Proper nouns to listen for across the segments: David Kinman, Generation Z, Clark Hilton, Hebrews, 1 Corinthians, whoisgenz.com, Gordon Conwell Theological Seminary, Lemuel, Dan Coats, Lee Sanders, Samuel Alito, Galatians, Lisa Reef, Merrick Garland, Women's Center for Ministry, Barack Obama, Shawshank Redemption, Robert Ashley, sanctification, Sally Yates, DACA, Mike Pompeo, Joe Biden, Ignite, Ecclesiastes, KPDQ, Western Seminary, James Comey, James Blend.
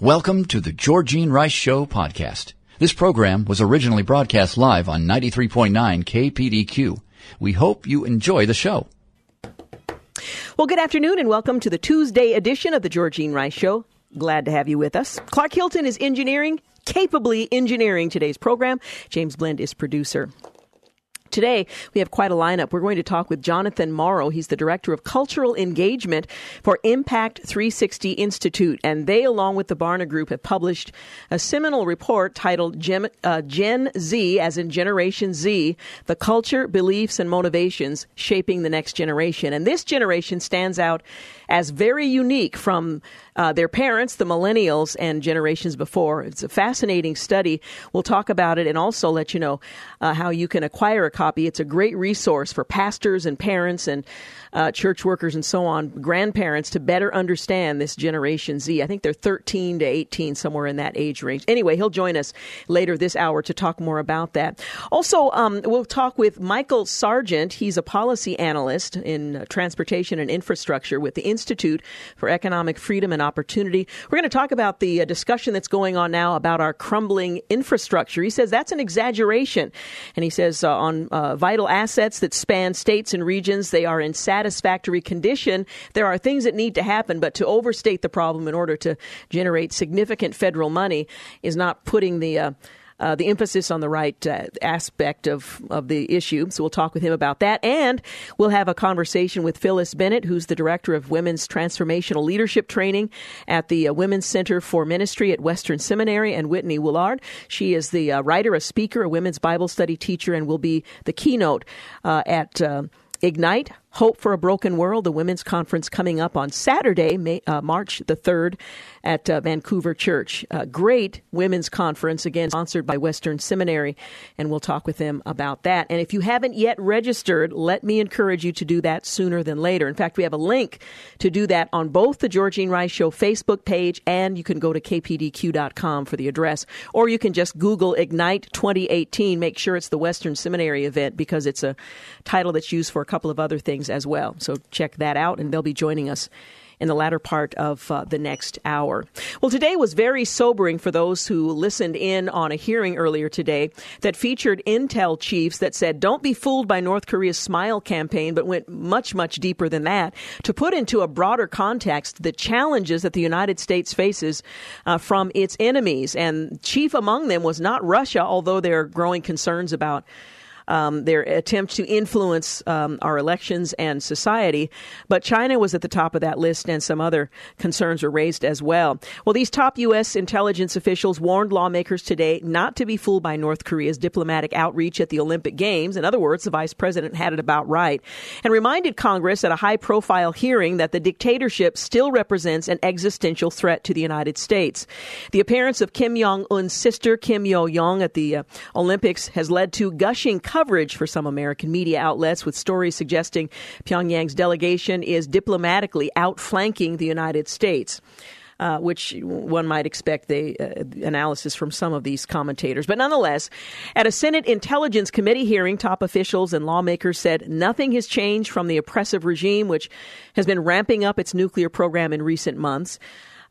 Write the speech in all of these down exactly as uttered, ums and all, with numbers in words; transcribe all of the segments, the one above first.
Welcome to the Georgene Rice Show podcast. This program was originally broadcast live on ninety-three point nine K P D Q. We hope you enjoy the show. Well, good afternoon and welcome to the Tuesday edition of the Georgene Rice Show. Glad to have you with us. Clark Hilton is engineering, capably engineering today's program. James Blend is producer. Today, we have quite a lineup. We're going to talk with Jonathan Morrow. He's the Director of Cultural Engagement for Impact three sixty Institute. And they, along with the Barna Group, have published a seminal report titled Gen, uh, Gen Z, as in Generation Z, The Culture, Beliefs, and Motivations Shaping the Next Generation. And this generation stands out as very unique from uh, their parents, the millennials, and generations before. It's a fascinating study. We'll talk about it and also let you know uh, how you can acquire a copy. It's a great resource for pastors and parents and uh, church workers and so on, grandparents, to better understand this Generation Z. I think they're thirteen to eighteen, somewhere in that age range. Anyway, he'll join us later this hour to talk more about that. Also, um, we'll talk with Michael Sargent. He's a policy analyst in transportation and infrastructure with the Institute for Economic Freedom and Opportunity. We're going to talk about the uh, discussion that's going on now about our crumbling infrastructure. He says that's an exaggeration. And he says uh, on Uh, vital assets that span states and regions. They are in satisfactory condition. There are things that need to happen, but to overstate the problem in order to generate significant federal money is not putting the uh, uh, the emphasis on the right uh, aspect of, of the issue. So we'll talk with him about that. And we'll have a conversation with Phyllis Bennett, who's the Director of Women's Transformational Leadership Training at the uh, Women's Center for Ministry at Western Seminary, and Whitney Woollard. She is the uh, writer, a speaker, a women's Bible study teacher, and will be the keynote uh, at uh, Ignite, Hope for a Broken World, the women's conference coming up on Saturday, May, uh, March the third at uh, Vancouver Church. A great women's conference, again, sponsored by Western Seminary, and we'll talk with them about that. And if you haven't yet registered, let me encourage you to do that sooner than later. In fact, we have a link to do that on both the Georgene Rice Show Facebook page, and you can go to K P D Q dot com for the address, or you can just Google Ignite twenty eighteen. Make sure it's the Western Seminary event because it's a title that's used for a couple of other things as well. So check that out, and they'll be joining us in the latter part of uh, the next hour. Well, today was very sobering for those who listened in on a hearing earlier today that featured Intel chiefs that said, don't be fooled by North Korea's smile campaign, but went much, much deeper than that to put into a broader context the challenges that the United States faces uh, from its enemies. And chief among them was not Russia, although there are growing concerns about Um, their attempt to influence um, our elections and society. But China was at the top of that list, and some other concerns were raised as well. Well, these top U S intelligence officials warned lawmakers today not to be fooled by North Korea's diplomatic outreach at the Olympic Games. In other words, the vice president had it about right, and reminded Congress at a high-profile hearing that the dictatorship still represents an existential threat to the United States. The appearance of Kim Jong-un's sister, Kim Yo-jong, at the uh, Olympics has led to gushing coverage for some American media outlets, with stories suggesting Pyongyang's delegation is diplomatically outflanking the United States, uh, which one might expect the uh, analysis from some of these commentators. But nonetheless, at a Senate Intelligence Committee hearing, top officials and lawmakers said nothing has changed from the oppressive regime, which has been ramping up its nuclear program in recent months.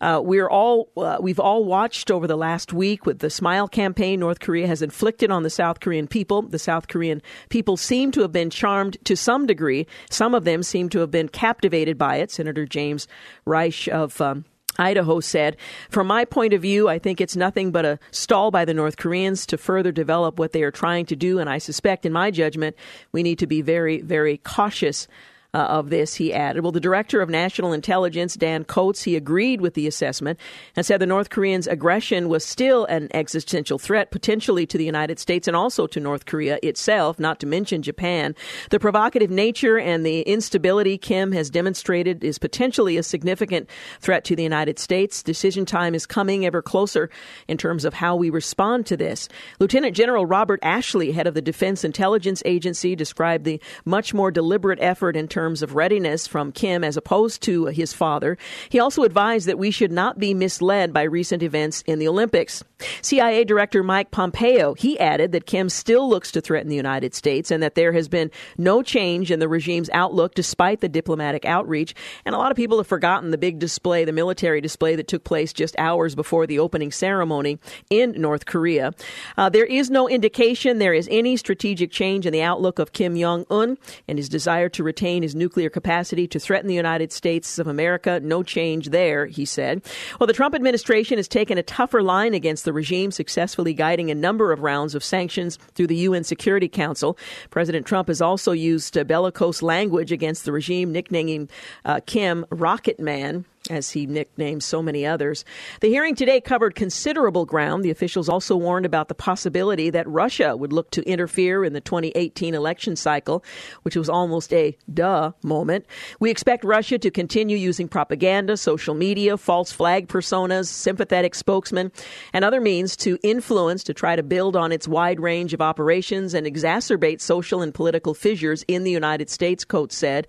Uh, we're all uh, we've all watched over the last week with the smile campaign North Korea has inflicted on the South Korean people. The South Korean people seem to have been charmed to some degree. Some of them seem to have been captivated by it. Senator James Risch of um, Idaho said, from my point of view, I think it's nothing but a stall by the North Koreans to further develop what they are trying to do. And I suspect, in my judgment, we need to be very, very cautious uh, of this, he added. Well, the director of national intelligence, Dan Coats, he agreed with the assessment and said the North Koreans' aggression was still an existential threat, potentially to the United States and also to North Korea itself, not to mention Japan. The provocative nature and the instability Kim has demonstrated is potentially a significant threat to the United States. Decision time is coming ever closer in terms of how we respond to this. Lieutenant General Robert Ashley, head of the Defense Intelligence Agency, described the much more deliberate effort in terms of readiness from Kim as opposed to his father. He also advised that we should not be misled by recent events in the Olympics. C I A Director Mike Pompeo, he added that Kim still looks to threaten the United States and that there has been no change in the regime's outlook despite the diplomatic outreach. And a lot of people have forgotten the big display, the military display that took place just hours before the opening ceremony in North Korea. Uh, there is no indication there is any strategic change in the outlook of Kim Jong-un and his desire to retain his nuclear capacity to threaten the United States of America. No change there, he said. Well, the Trump administration has taken a tougher line against the regime, successfully guiding a number of rounds of sanctions through the U N Security Council. President Trump has also used uh, bellicose language against the regime, nicknaming uh, Kim Rocket Man, as he nicknamed so many others. The hearing today covered considerable ground. The officials also warned about the possibility that Russia would look to interfere in the twenty eighteen election cycle, which was almost a duh moment. We expect Russia to continue using propaganda, social media, false flag personas, sympathetic spokesmen, and other means to influence, to try to build on its wide range of operations and exacerbate social and political fissures in the United States, Coates said.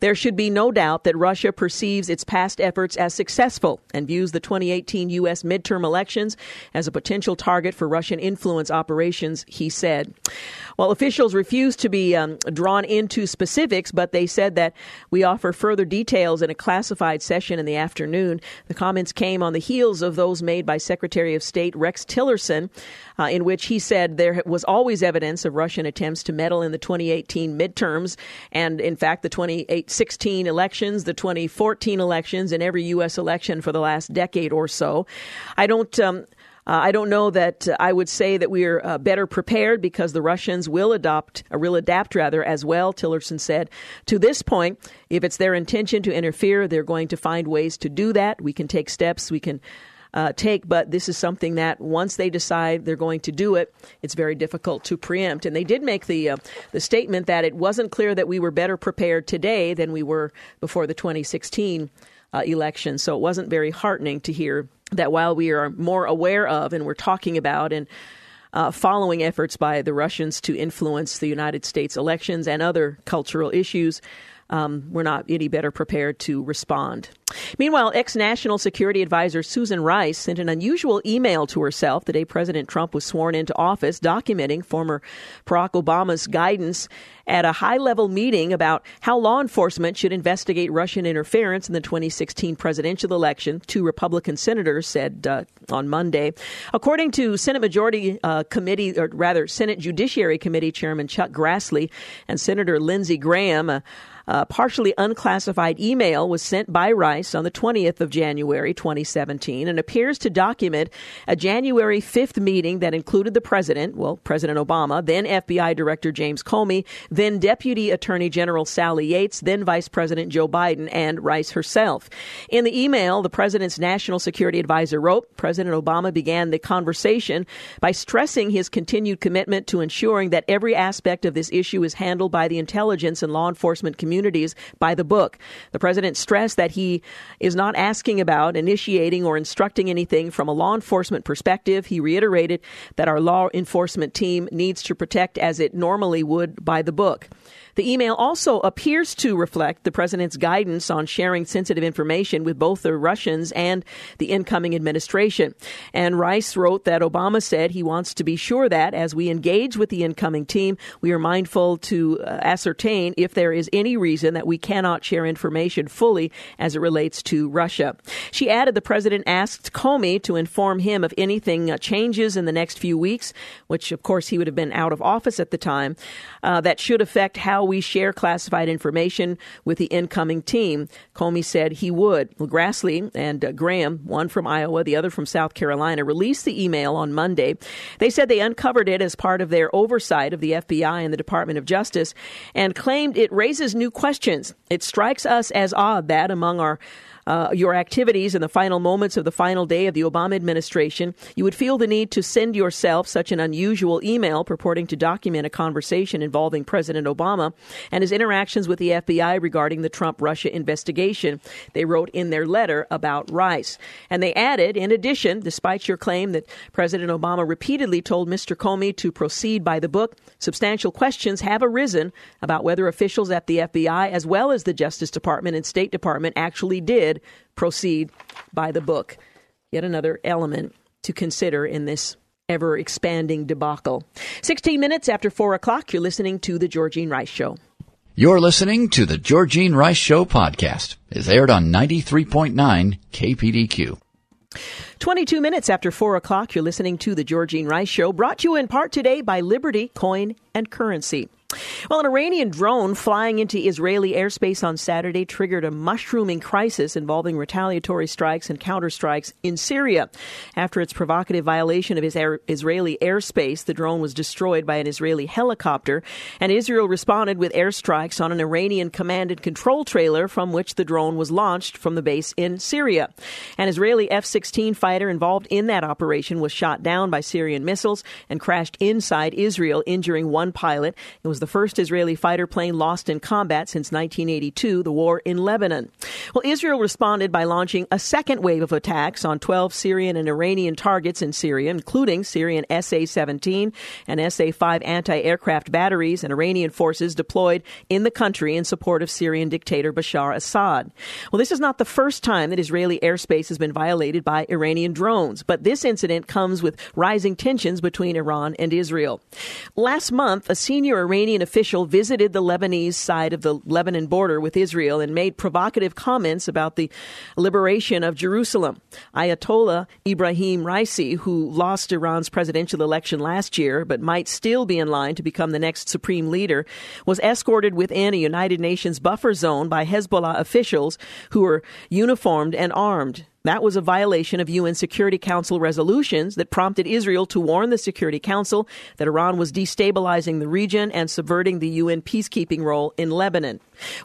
There should be no doubt that Russia perceives its past efforts as successful and views the twenty eighteen U S midterm elections as a potential target for Russian influence operations, he said. Well, officials refused to be um, drawn into specifics, but they said that we offer further details in a classified session in the afternoon. The comments came on the heels of those made by Secretary of State Rex Tillerson, uh, in which he said there was always evidence of Russian attempts to meddle in the twenty eighteen midterms and, in fact, the twenty sixteen elections, the twenty fourteen elections, and every U S election for the last decade or so. I don't um, uh, I don't know that uh, I would say that we're uh, better prepared because the Russians will adopt, uh, will adapt rather as well, Tillerson said. To this point, if it's their intention to interfere, they're going to find ways to do that. We can take steps, we can uh, take, but this is something that once they decide they're going to do it, it's very difficult to preempt. And they did make the uh, the statement that it wasn't clear that we were better prepared today than we were before the twenty sixteen Uh, election. So it wasn't very heartening to hear that while we are more aware of and we're talking about and uh, following efforts by the Russians to influence the United States elections and other cultural issues, Um, we're not any better prepared to respond. Meanwhile, ex-National Security Advisor Susan Rice sent an unusual email to herself the day President Trump was sworn into office, documenting former Barack Obama's guidance at a high-level meeting about how law enforcement should investigate Russian interference in the twenty sixteen presidential election, two Republican senators said uh, on Monday. According to Senate Majority uh, Committee, or rather Senate Judiciary Committee Chairman Chuck Grassley and Senator Lindsey Graham, uh, A uh, partially unclassified email was sent by Rice on the twentieth of January, twenty seventeen, and appears to document a January fifth meeting that included the president, well, President Obama, then F B I Director James Comey, then Deputy Attorney General Sally Yates, then Vice President Joe Biden, and Rice herself. In the email, the president's national security advisor wrote, President Obama began the conversation by stressing his continued commitment to ensuring that every aspect of this issue is handled by the intelligence and law enforcement community. communities by the book. The president stressed that he is not asking about initiating or instructing anything from a law enforcement perspective. He reiterated that our law enforcement team needs to protect as it normally would by the book. The email also appears to reflect the president's guidance on sharing sensitive information with both the Russians and the incoming administration. And Rice wrote that Obama said he wants to be sure that as we engage with the incoming team, we are mindful to uh, ascertain if there is any reason that we cannot share information fully as it relates to Russia. She added the president asked Comey to inform him of anything uh, changes in the next few weeks, which, of course, he would have been out of office at the time, uh, that should affect how we share classified information with the incoming team. Comey said he would. Well, Grassley and uh, Graham, one from Iowa, the other from South Carolina, released the email on Monday. They said they uncovered it as part of their oversight of the F B I and the Department of Justice and claimed it raises new questions. It strikes us as odd that among our Uh, your activities in the final moments of the final day of the Obama administration, you would feel the need to send yourself such an unusual email purporting to document a conversation involving President Obama and his interactions with the F B I regarding the Trump-Russia investigation, they wrote in their letter about Rice. And they added, in addition, despite your claim that President Obama repeatedly told Mister Comey to proceed by the book, substantial questions have arisen about whether officials at the F B I, as well as the Justice Department and State Department, actually did proceed by the book. Yet another element to consider in this ever-expanding debacle. sixteen minutes after four o'clock, you're listening to The Georgene Rice Show. You're listening to The Georgene Rice Show podcast. It's aired on ninety-three point nine K P D Q. twenty-two minutes after four o'clock, you're listening to The Georgene Rice Show, brought to you in part today by Liberty Coin and Currency. Well, an Iranian drone flying into Israeli airspace on Saturday triggered a mushrooming crisis involving retaliatory strikes and counterstrikes in Syria. After its provocative violation of Israeli airspace, the drone was destroyed by an Israeli helicopter, and Israel responded with airstrikes on an Iranian command and control trailer from which the drone was launched from the base in Syria. An Israeli F sixteen fighter involved in that operation was shot down by Syrian missiles and crashed inside Israel, injuring one pilot. It was the first Israeli fighter plane lost in combat since nineteen eighty-two, the war in Lebanon. Well, Israel responded by launching a second wave of attacks on twelve Syrian and Iranian targets in Syria, including Syrian S A seventeen and S A five anti-aircraft batteries and Iranian forces deployed in the country in support of Syrian dictator Bashar Assad. Well, this is not the first time that Israeli airspace has been violated by Iranian drones, but this incident comes with rising tensions between Iran and Israel. Last month, a senior Iranian An official visited the Lebanese side of the Lebanon border with Israel and made provocative comments about the liberation of Jerusalem. Ayatollah Ibrahim Raisi, who lost Iran's presidential election last year but might still be in line to become the next supreme leader, was escorted within a United Nations buffer zone by Hezbollah officials who were uniformed and armed. That was a violation of U N Security Council resolutions that prompted Israel to warn the Security Council that Iran was destabilizing the region and subverting the U N peacekeeping role in Lebanon.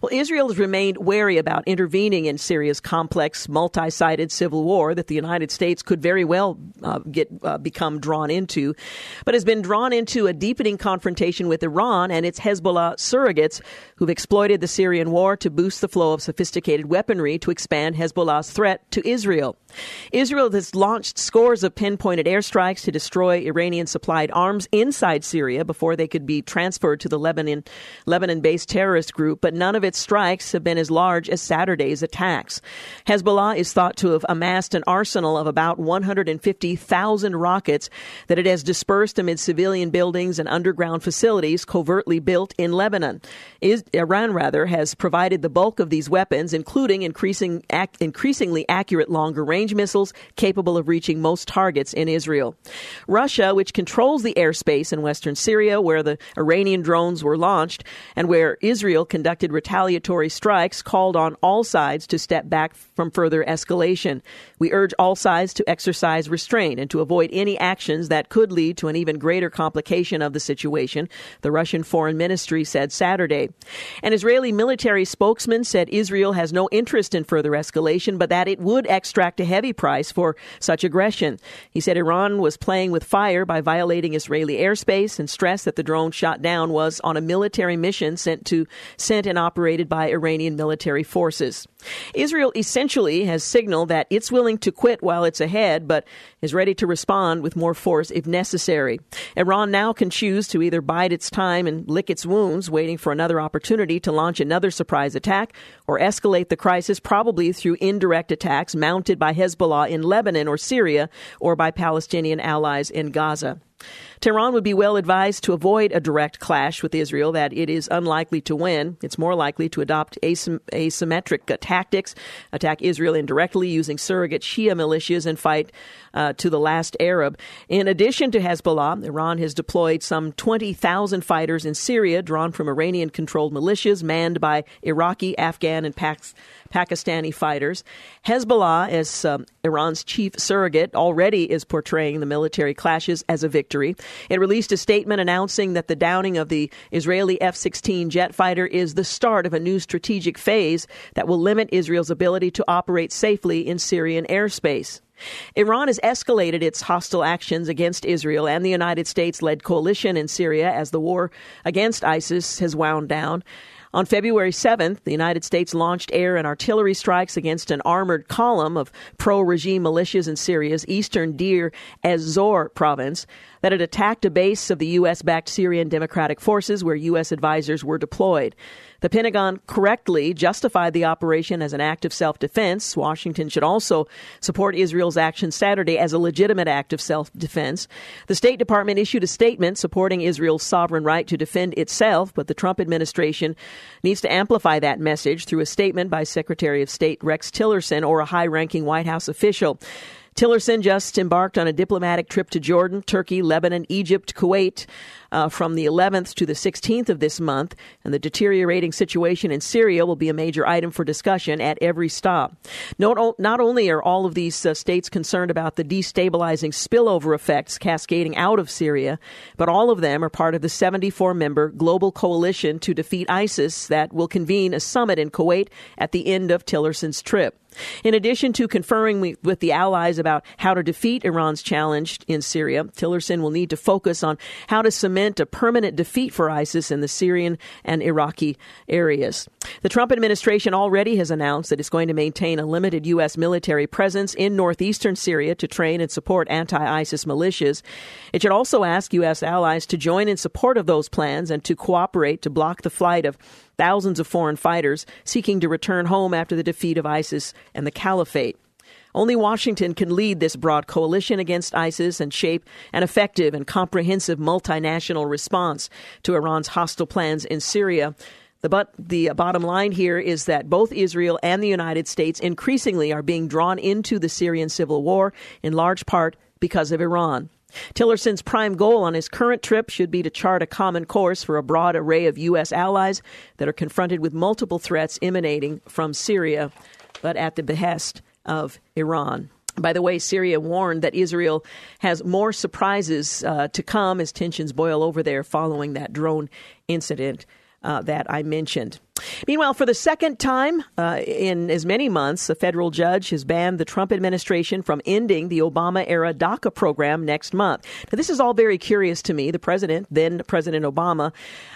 Well, Israel has remained wary about intervening in Syria's complex, multi-sided civil war that the United States could very well uh, get uh, become drawn into, but has been drawn into a deepening confrontation with Iran and its Hezbollah surrogates who've exploited the Syrian war to boost the flow of sophisticated weaponry to expand Hezbollah's threat to Israel. Israel. Israel has launched scores of pinpointed airstrikes to destroy Iranian-supplied arms inside Syria before they could be transferred to the Lebanon, Lebanon-based terrorist group, but none of its strikes have been as large as Saturday's attacks. Hezbollah is thought to have amassed an arsenal of about one hundred fifty thousand rockets that it has dispersed amid civilian buildings and underground facilities covertly built in Lebanon. Is, Iran, rather, has provided the bulk of these weapons, including increasing, ac- increasingly accurate long longer-range missiles capable of reaching most targets in Israel. Russia, which controls the airspace in western Syria, where the Iranian drones were launched and where Israel conducted retaliatory strikes, called on all sides to step back from further escalation. We urge all sides to exercise restraint and to avoid any actions that could lead to an even greater complication of the situation, the Russian Foreign Ministry said Saturday. An Israeli military spokesman said Israel has no interest in further escalation, but that it would exercise extract a heavy price for such aggression. He said Iran was playing with fire by violating Israeli airspace and stressed that the drone shot down was on a military mission sent to sent and operated by Iranian military forces. Israel essentially has signaled that it's willing to quit while it's ahead, but is ready to respond with more force if necessary. Iran now can choose to either bide its time and lick its wounds, waiting for another opportunity to launch another surprise attack, or escalate the crisis probably through indirect attacks mounted by Hezbollah in Lebanon or Syria, or by Palestinian allies in Gaza. Tehran would be well advised to avoid a direct clash with Israel that it is unlikely to win. It's more likely to adopt asymm- asymmetric attacks tactics, attack Israel indirectly using surrogate Shia militias, and fight uh, to the last Arab. In addition to Hezbollah, Iran has deployed some twenty thousand fighters in Syria, drawn from Iranian-controlled militias manned by Iraqi, Afghan, and Pax- Pakistani fighters. Hezbollah, as um, Iran's chief surrogate, already is portraying the military clashes as a victory. It released a statement announcing that the downing of the Israeli F sixteen jet fighter is the start of a new strategic phase that will limit Israel's ability to operate safely in Syrian airspace. Iran has escalated its hostile actions against Israel and the United States-led coalition in Syria as the war against ISIS has wound down. On February seventh, the United States launched air and artillery strikes against an armored column of pro-regime militias in Syria's eastern Deir ez-Zor province that had attacked a base of the U S-backed Syrian Democratic Forces where U S advisors were deployed. The Pentagon correctly justified the operation as an act of self-defense. Washington should also support Israel's action Saturday as a legitimate act of self-defense. The State Department issued a statement supporting Israel's sovereign right to defend itself, but the Trump administration needs to amplify that message through a statement by Secretary of State Rex Tillerson or a high-ranking White House official. Tillerson just embarked on a diplomatic trip to Jordan, Turkey, Lebanon, Egypt, Kuwait uh, from the eleventh to the sixteenth of this month, and the deteriorating situation in Syria will be a major item for discussion at every stop. Not, not only are all of these uh, states concerned about the destabilizing spillover effects cascading out of Syria, but all of them are part of the seventy-four member global coalition to defeat ISIS that will convene a summit in Kuwait at the end of Tillerson's trip. In addition to conferring with the allies about how to defeat Iran's challenge in Syria, Tillerson will need to focus on how to cement a permanent defeat for ISIS in the Syrian and Iraqi areas. The Trump administration already has announced that it's going to maintain a limited U S military presence in northeastern Syria to train and support anti-ISIS militias. It should also ask U S allies to join in support of those plans and to cooperate to block the flight of thousands of foreign fighters seeking to return home after the defeat of ISIS and the caliphate. Only Washington can lead this broad coalition against ISIS and shape an effective and comprehensive multinational response to Iran's hostile plans in Syria. The, but the bottom line here is that both Israel and the United States increasingly are being drawn into the Syrian civil war, in large part because of Iran. Tillerson's prime goal on his current trip should be to chart a common course for a broad array of U S allies that are confronted with multiple threats emanating from Syria, but at the behest of Iran. By the way, Syria warned that Israel has more surprises uh, to come as tensions boil over there following that drone incident uh, that I mentioned. Meanwhile, for the second time uh, in as many months, a federal judge has banned the Trump administration from ending the Obama-era DACA program next month. Now, this is all very curious to me. The president, then President Obama,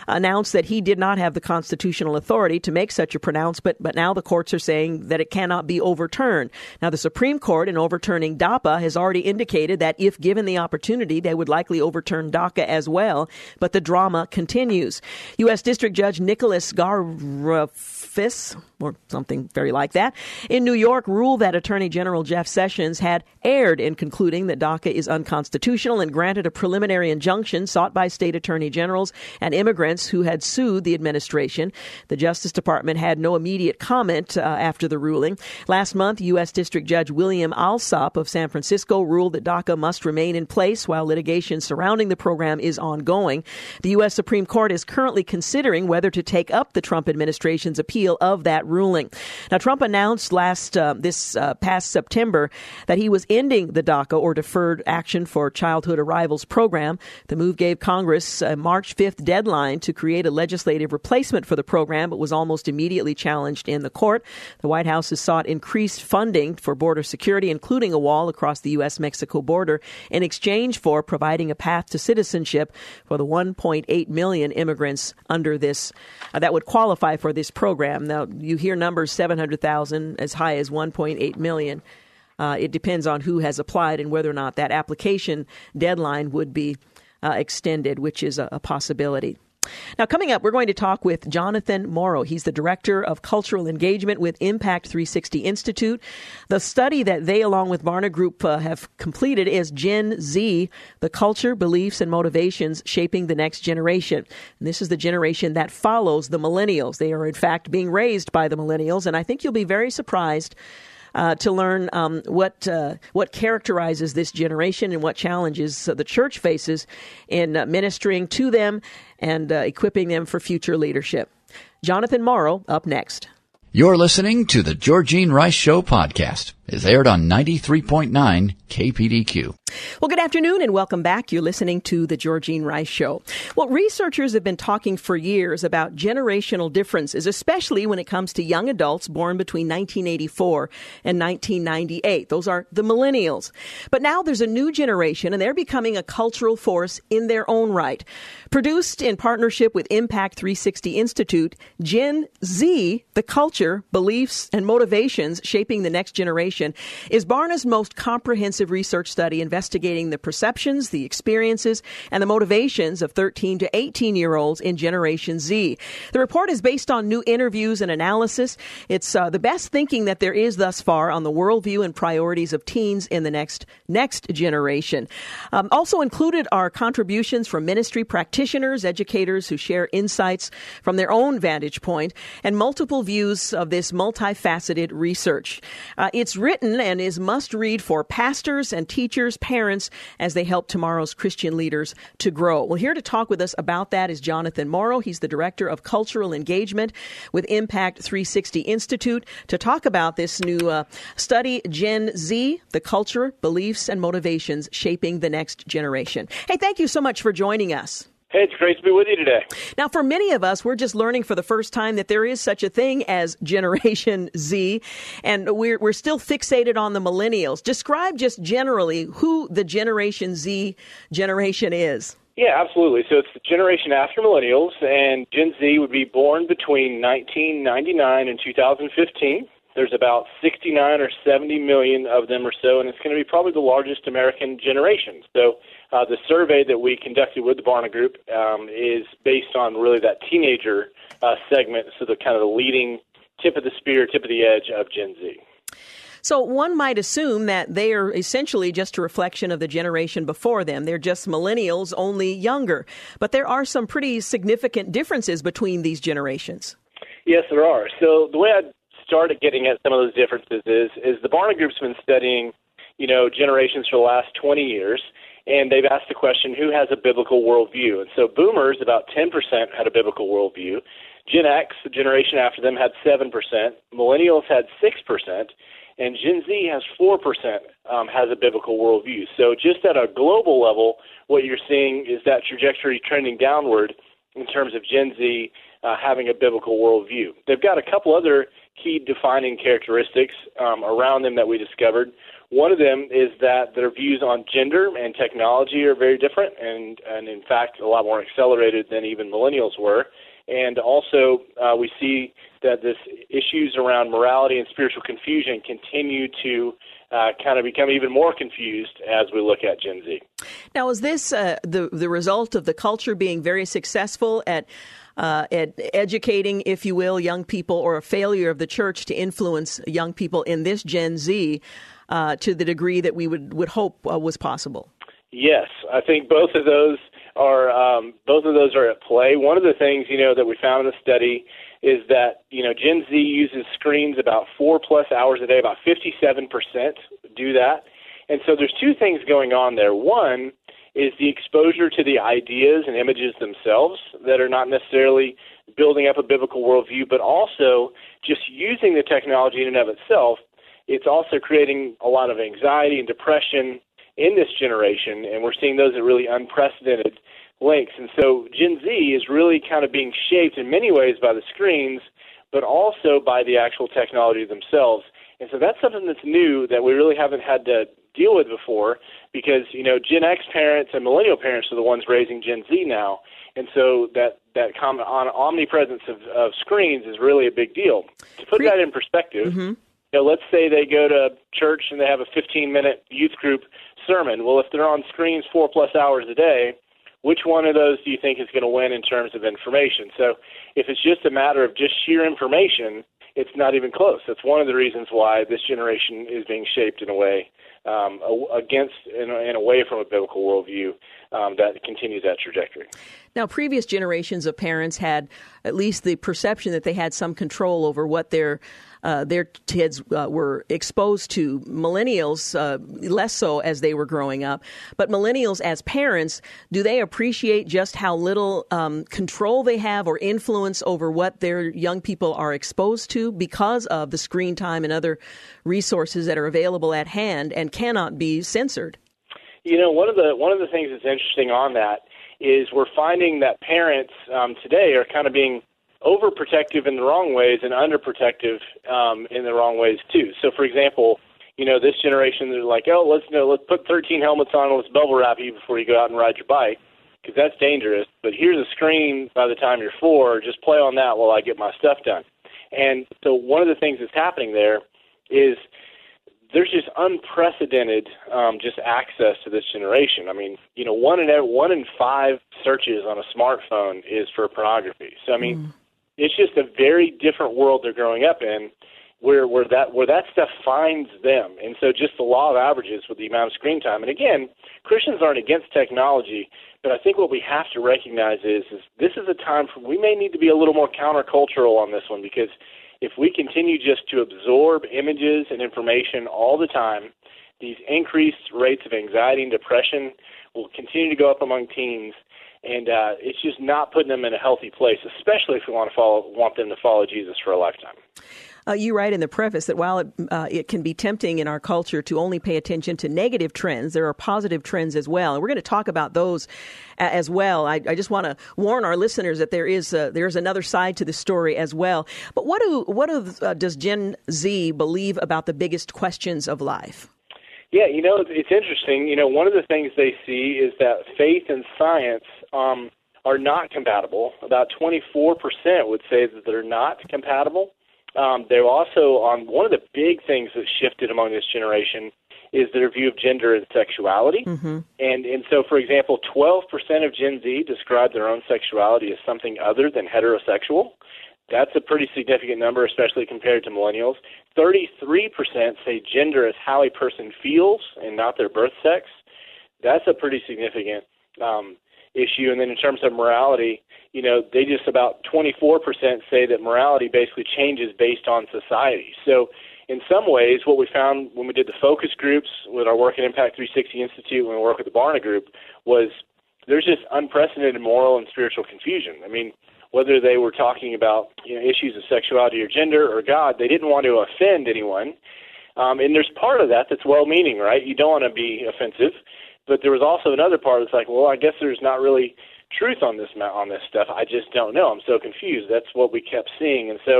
announced that he did not have the constitutional authority to make such a pronouncement, but now the courts are saying that it cannot be overturned. Now, the Supreme Court, in overturning DAPA, has already indicated that if given the opportunity, they would likely overturn DACA as well, but the drama continues. U S. District Judge Nicholas Garv Rufus, or something very like that, in New York ruled that Attorney General Jeff Sessions had erred in concluding that DACA is unconstitutional and granted a preliminary injunction sought by state attorney generals and immigrants who had sued the administration. The Justice Department had no immediate comment uh, after the ruling. Last month, U S. District Judge William Alsop of San Francisco ruled that DACA must remain in place while litigation surrounding the program is ongoing. The U S. Supreme Court is currently considering whether to take up the Trump administration administration's appeal of that ruling. Now, Trump announced last uh, this uh, past September that he was ending the DACA, or Deferred Action for Childhood Arrivals program. The move gave Congress a March fifth deadline to create a legislative replacement for the program, but was almost immediately challenged in the court. The White House has sought increased funding for border security, including a wall across the U S Mexico border, in exchange for providing a path to citizenship for the one point eight million immigrants under this uh, that would qualify for this program. Now, you hear numbers seven hundred thousand, as high as one point eight million. Uh, it depends on who has applied and whether or not that application deadline would be uh, extended, which is a, a possibility. Now, coming up, we're going to talk with Jonathan Morrow. He's the Director of Cultural Engagement with Impact three sixty Institute. The study that they, along with Barna Group, uh, have completed is Gen Z, the culture, beliefs, and motivations shaping the next generation. And this is the generation that follows the millennials. They are, in fact, being raised by the millennials, and I think you'll be very surprised Uh, to learn um, what uh, what characterizes this generation and what challenges uh, the church faces in uh, ministering to them and uh, equipping them for future leadership. Jonathan Morrow, up next. You're listening to the Georgene Rice Show podcast. It's aired on ninety-three point nine K P D Q. Well, good afternoon and welcome back. You're listening to The Georgene Rice Show. Well, researchers have been talking for years about generational differences, especially when it comes to young adults born between nineteen eighty-four and nineteen ninety-eight. Those are the millennials. But now there's a new generation, and they're becoming a cultural force in their own right. Produced in partnership with Impact three sixty Institute, Gen Z, the culture, beliefs, and motivations shaping the next generation, is Barna's most comprehensive research study investigating the perceptions, the experiences, and the motivations of thirteen to eighteen-year-olds in Generation Z. The report is based on new interviews and analysis. It's uh, the best thinking that there is thus far on the worldview and priorities of teens in the next next generation. Um, also included are contributions from ministry practitioners, educators who share insights from their own vantage point, and multiple views of this multifaceted research. Uh, it's written and is must-read for pastors and teachers, parents, as they help tomorrow's Christian leaders to grow. Well, here to talk with us about that is Jonathan Morrow. He's the Director of Cultural Engagement with Impact three sixty Institute to talk about this new uh, study, Gen Z, the culture, beliefs, and motivations shaping the next generation. Hey, thank you so much for joining us. Hey, it's great to be with you today. Now, for many of us, we're just learning for the first time that there is such a thing as Generation Z, and we're we're still fixated on the millennials. Describe just generally who the Generation Z generation is. Yeah, absolutely. So it's the generation after millennials, and Gen Z would be born between nineteen ninety-nine and two thousand fifteen. There's about sixty-nine or seventy million of them or so, and it's going to be probably the largest American generation. So uh, the survey that we conducted with the Barna Group um, is based on really that teenager uh, segment, so the kind of the leading tip of the spear, tip of the edge of Gen Z. So one might assume that they are essentially just a reflection of the generation before them. They're just millennials, only younger. But there are some pretty significant differences between these generations. Yes, there are. So the way I started getting at some of those differences is is the Barna Group's been studying, you know, generations for the last twenty years, and they've asked the question, who has a biblical worldview? And so boomers, about ten percent had a biblical worldview. Gen X, the generation after them, had seven percent. Millennials had six percent. And Gen Z has four percent um, has a biblical worldview. So just at a global level, what you're seeing is that trajectory trending downward in terms of Gen Z uh, having a biblical worldview. They've got a couple other key defining characteristics um, around them that we discovered. One of them is that their views on gender and technology are very different and, and in fact, a lot more accelerated than even millennials were. And also, uh, we see that this issues around morality and spiritual confusion continue to uh, kind of become even more confused as we look at Gen Z. Now, is this uh, the, the result of the culture being very successful at Uh, at educating, if you will, young people, or a failure of the church to influence young people in this Gen Z uh, to the degree that we would, would hope uh, was possible? Yes, I think both of those are um, both of those are at play. One of the things, you know, that we found in the study is that, you know, Gen Z uses screens about four plus hours a day. About fifty-seven percent do that, and so there's two things going on there. One is the exposure to the ideas and images themselves that are not necessarily building up a biblical worldview, but also just using the technology in and of itself. It's also creating a lot of anxiety and depression in this generation, and we're seeing those at really unprecedented lengths. And so Gen Z is really kind of being shaped in many ways by the screens, but also by the actual technology themselves. And so that's something that's new that we really haven't had to deal with before, because, you know, Gen X parents and millennial parents are the ones raising Gen Z now, and so that that common omnipresence of, of screens is really a big deal. To put that in perspective, mm-hmm. you know, let's say they go to church and they have a fifteen-minute youth group sermon. Well, if they're on screens four plus hours a day, which one of those do you think is going to win in terms of information? So if it's just a matter of just sheer information, it's not even close. That's one of the reasons why this generation is being shaped in a way um, against and, and away from a biblical worldview um, that continues that trajectory. Now, previous generations of parents had at least the perception that they had some control over what their Uh, their kids uh, were exposed to. Millennials, uh, less so as they were growing up. But millennials as parents, do they appreciate just how little um, control they have or influence over what their young people are exposed to because of the screen time and other resources that are available at hand and cannot be censored? You know, one of the one of the things that's interesting on that is we're finding that parents um, today are kind of being overprotective in the wrong ways and underprotective um, in the wrong ways too. So, for example, you know, this generation, they're like, oh, let's you know, let's put thirteen helmets on and let's bubble wrap you before you go out and ride your bike because that's dangerous. But here's a screen by the time you're four. Just play on that while I get my stuff done. And so one of the things that's happening there is there's just unprecedented um, just access to this generation. I mean, you know, one in every, one in five searches on a smartphone is for pornography. So, I mean, mm. It's just a very different world they're growing up in where where that where that stuff finds them. And so just the law of averages with the amount of screen time. And again, Christians aren't against technology, but I think what we have to recognize is, is this is a time for, we may need to be a little more countercultural on this one, because if we continue just to absorb images and information all the time, these increased rates of anxiety and depression will continue to go up among teens. And uh, it's just not putting them in a healthy place, especially if we want to follow, want them to follow Jesus for a lifetime. Uh, you write in the preface that while it, uh, it can be tempting in our culture to only pay attention to negative trends, there are positive trends as well. And we're going to talk about those as well. I, I just want to warn our listeners that there is a, there's another side to the story as well. But what do what do, uh, does Gen Z believe about the biggest questions of life? Yeah, you know, it's interesting. You know, one of the things they see is that faith and science um, are not compatible. About twenty-four percent would say that they're not compatible. Um, they're also on one of the big things that shifted among this generation is their view of gender and sexuality. Mm-hmm. And and so, for example, twelve percent of Gen Z describe their own sexuality as something other than heterosexual. That's a pretty significant number, especially compared to millennials. thirty-three percent say gender is how a person feels and not their birth sex. That's a pretty significant um, issue. And then in terms of morality, you know, they just about twenty-four percent say that morality basically changes based on society. So in some ways, what we found when we did the focus groups with our work at Impact three sixty Institute, when we work with the Barna Group, was there's just unprecedented moral and spiritual confusion. I mean, whether they were talking about, you know, issues of sexuality or gender or God, they didn't want to offend anyone. Um, and there's part of that that's well-meaning, right? You don't want to be offensive. But there was also another part that's like, well, I guess there's not really truth on this on this stuff. I just don't know. I'm so confused. That's what we kept seeing. And so,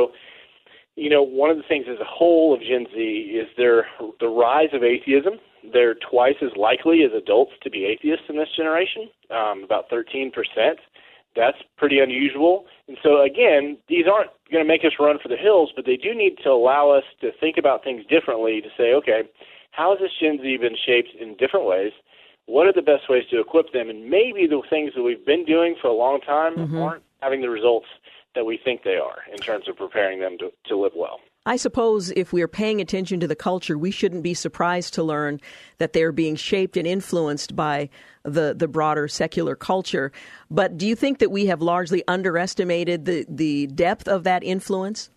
you know, one of the things as a whole of Gen Z is their the rise of atheism. They're twice as likely as adults to be atheists in this generation, um, about thirteen percent. That's pretty unusual. And so, again, these aren't going to make us run for the hills, but they do need to allow us to think about things differently, to say, okay, how has this Gen Z been shaped in different ways? What are the best ways to equip them? And maybe the things that we've been doing for a long time mm-hmm. aren't having the results that we think they are in terms of preparing them to, to live well. I suppose if we're paying attention to the culture, we shouldn't be surprised to learn that they're being shaped and influenced by the, the broader secular culture. But do you think that we have largely underestimated the, the depth of that influence?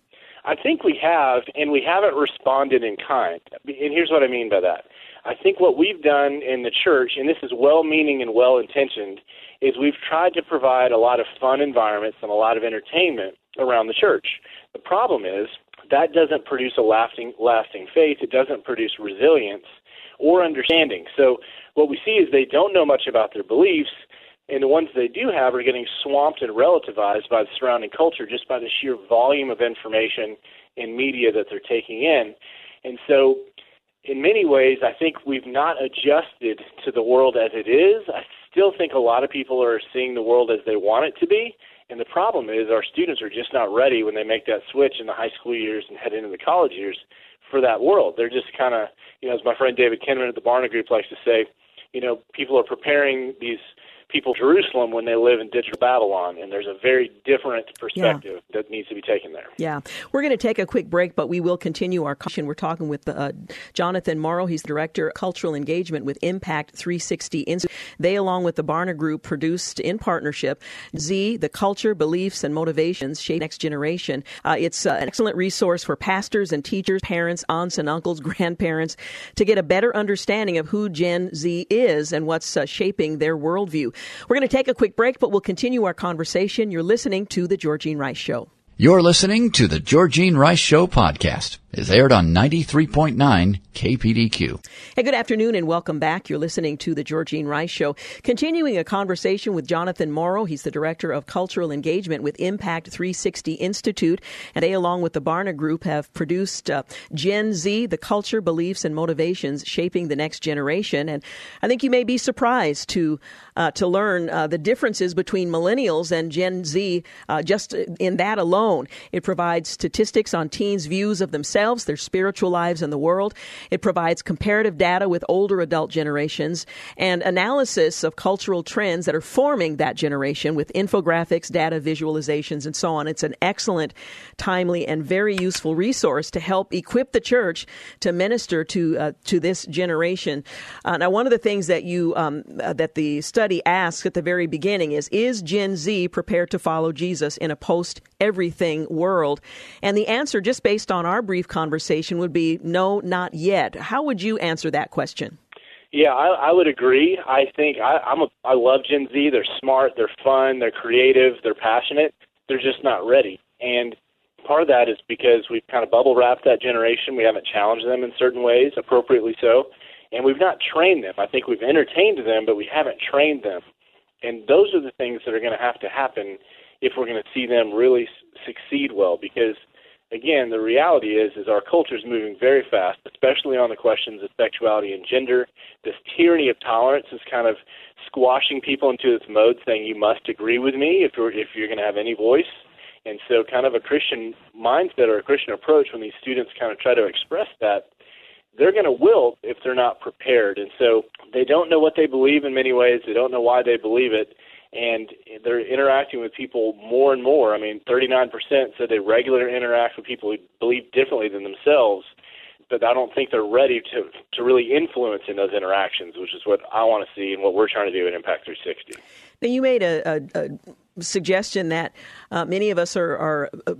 I think we have, and we haven't responded in kind. And here's what I mean by that. I think what we've done in the church, and this is well-meaning and well-intentioned, is we've tried to provide a lot of fun environments and a lot of entertainment around the church. The problem is, that doesn't produce a lasting, lasting faith. It doesn't produce resilience or understanding. So what we see is they don't know much about their beliefs, and the ones they do have are getting swamped and relativized by the surrounding culture just by the sheer volume of information and media that they're taking in. And so in many ways, I think we've not adjusted to the world as it is. I still think a lot of people are seeing the world as they want it to be. And the problem is our students are just not ready when they make that switch in the high school years and head into the college years for that world. They're just kind of, you know, as my friend David Kinman at the Barna Group likes to say, you know, people are preparing these people Jerusalem when they live in digital Babylon, and there's a very different perspective yeah. that needs to be taken there. Yeah. We're going to take a quick break, but we will continue our conversation. We're talking with uh, Jonathan Morrow. He's the Director of Cultural Engagement with Impact three sixty Institute. They, along with the Barna Group, produced in partnership Z, the Culture, Beliefs, and Motivations Shape Next Generation. Uh, it's uh, an excellent resource for pastors and teachers, parents, aunts and uncles, grandparents, to get a better understanding of who Gen Z is and what's uh, shaping their worldview. We're going to take a quick break, but we'll continue our conversation. You're listening to The Georgene Rice Show. You're listening to The Georgene Rice Show podcast. It's aired on ninety-three point nine K P D Q. Hey, good afternoon and welcome back. You're listening to The Georgene Rice Show. Continuing a conversation with Jonathan Morrow. He's the Director of Cultural Engagement with Impact three sixty Institute. And they, along with the Barna Group, have produced uh, Gen Z, the Culture, Beliefs, and Motivations Shaping the Next Generation. And I think you may be surprised to uh, to learn uh, the differences between millennials and Gen Z uh, just in that alone. It provides statistics on teens' views of themselves, their spiritual lives, and the world. It provides comparative data with older adult generations and analysis of cultural trends that are forming that generation with infographics, data visualizations, and so on. It's an excellent, timely, and very useful resource to help equip the church to minister to uh, to this generation. Uh, now, one of the things that you um, uh, that the study asks at the very beginning is, is Gen Z prepared to follow Jesus in a post-everything world? And the answer, just based on our brief conversation, would be no, not yet. How would you answer that question? Yeah, I, I would agree. I think I, I'm a, I love Gen Z. They're smart, they're fun, they're creative, they're passionate. They're just not ready. And part of that is because we've kind of bubble wrapped that generation. We haven't challenged them in certain ways, appropriately so, and we've not trained them. I think we've entertained them, but we haven't trained them. And those are the things that are going to have to happen if we're going to see them really succeed well, because again, the reality is, is our culture is moving very fast, especially on the questions of sexuality and gender. This tyranny of tolerance is kind of squashing people into this mode, saying you must agree with me if you're, if you're going to have any voice. And so kind of a Christian mindset or a Christian approach, when these students kind of try to express that, they're going to wilt if they're not prepared. And so they don't know what they believe in many ways. They don't know why they believe it. And they're interacting with people more and more. I mean, thirty-nine percent said they regularly interact with people who believe differently than themselves, but I don't think they're ready to, to really influence in those interactions, which is what I want to see and what we're trying to do at Impact three sixty. Now, you made a, a, a suggestion that uh, many of us are... are uh,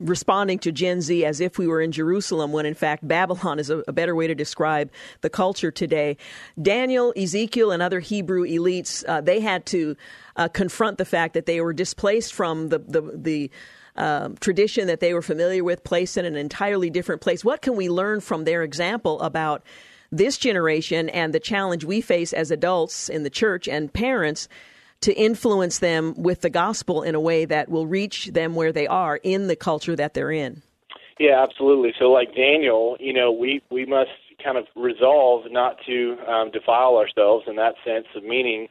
responding to Gen Z as if we were in Jerusalem, when in fact Babylon is a, a better way to describe the culture today. Daniel, Ezekiel, and other Hebrew elites, uh, they had to uh, confront the fact that they were displaced from the the, the uh, tradition that they were familiar with, placed in an entirely different place. What can we learn from their example about this generation and the challenge we face as adults in the church and parents to influence them with the gospel in a way that will reach them where they are in the culture that they're in? Yeah, absolutely. So like Daniel, you know, we, we must kind of resolve not to um, defile ourselves in that sense of meaning,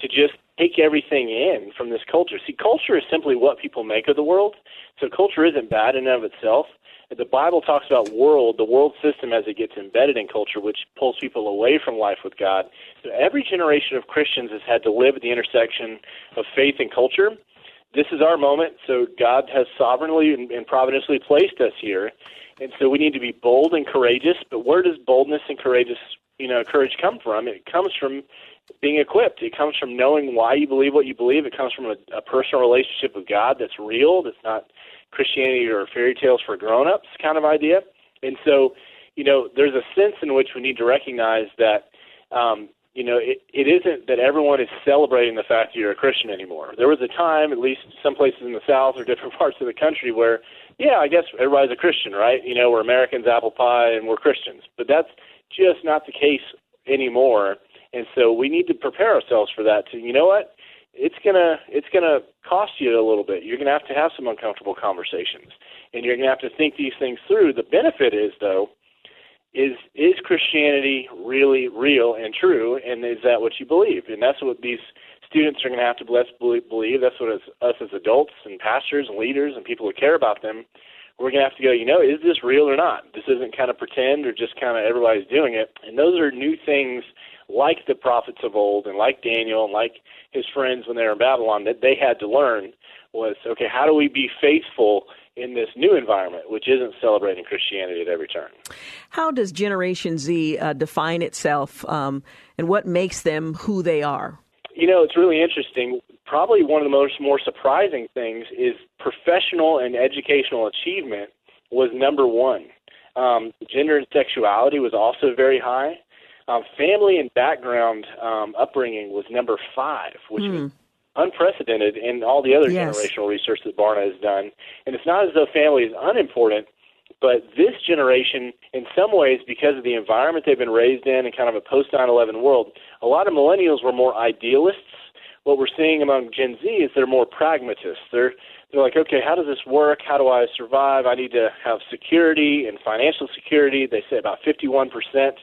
to just take everything in from this culture. See, culture is simply what people make of the world. So culture isn't bad in and of itself. The Bible talks about world, the world system as it gets embedded in culture, which pulls people away from life with God. So every generation of Christians has had to live at the intersection of faith and culture. This is our moment, so God has sovereignly and providentially placed us here, and so we need to be bold and courageous. But where does boldness and courageous, you know, courage come from? It comes from being equipped. It comes from knowing why you believe what you believe. It comes from a, a personal relationship with God that's real, that's not Christianity or fairy tales for grown-ups kind of idea. And so, you know, there's a sense in which we need to recognize that, um, you know, it, it isn't that everyone is celebrating the fact that you're a Christian anymore. There was a time, at least some places in the South or different parts of the country, where, yeah, I guess everybody's a Christian, right? You know, we're Americans, apple pie, and we're Christians. But that's just not the case anymore. And so we need to prepare ourselves for that. To, you know what? It's gonna it's gonna cost you a little bit. You're gonna have to have some uncomfortable conversations, and you're gonna have to think these things through. The benefit is, though, is is Christianity really real and true, and is that what you believe? And that's what these students are gonna have to believe. That's what us as adults and pastors and leaders and people who care about them, we're gonna have to go, you know, is this real or not? This isn't kind of pretend or just kind of everybody's doing it. And those are new things like the prophets of old and like Daniel and like his friends when they were in Babylon, that they had to learn was, okay, how do we be faithful in this new environment, which isn't celebrating Christianity at every turn? How does Generation Z uh, define itself, um, and what makes them who they are? You know, it's really interesting. Probably one of the most more surprising things is professional and educational achievement was number one. Um, gender and sexuality was also very high. Um, family and background um, upbringing was number five, which mm. was unprecedented in all the other yes. generational research that Barna has done. And it's not as though family is unimportant, but this generation, in some ways, because of the environment they've been raised in and kind of a post nine eleven world, a lot of millennials were more idealists. What we're seeing among Gen Z is they're more pragmatists. They're they're like, okay, how does this work? How do I survive? I need to have security and financial security. They say about fifty-one percent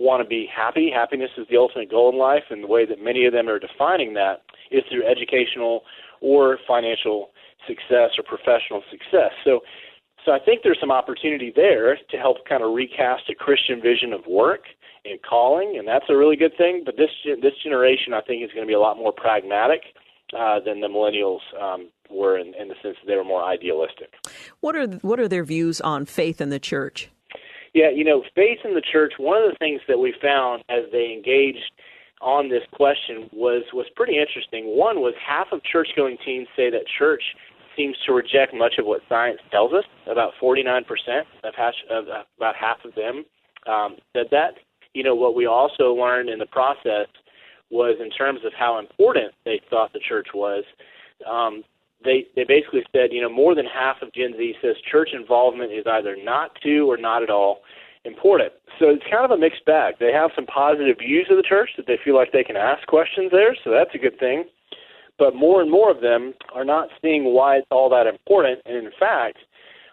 want to be happy. Happiness is the ultimate goal in life, and the way that many of them are defining that is through educational or financial success or professional success. So so I think there's some opportunity there to help kind of recast a Christian vision of work and calling, and that's a really good thing. But this this generation, I think, is going to be a lot more pragmatic uh, than the millennials um, were in, in the sense that they were more idealistic. What are what are their views on faith in the church? Yeah, you know, faith in the church, one of the things that we found as they engaged on this question was, was pretty interesting. One was half of church-going teens say that church seems to reject much of what science tells us. About forty-nine percent, of, hash, of about half of them um, said that. You know, what we also learned in the process was in terms of how important they thought the church was, um, they, they basically said, you know, more than half of Gen Z says church involvement is either not to or not at all important. So it's kind of a mixed bag. They have some positive views of the church that they feel like they can ask questions there, so that's a good thing. But more and more of them are not seeing why it's all that important. And in fact,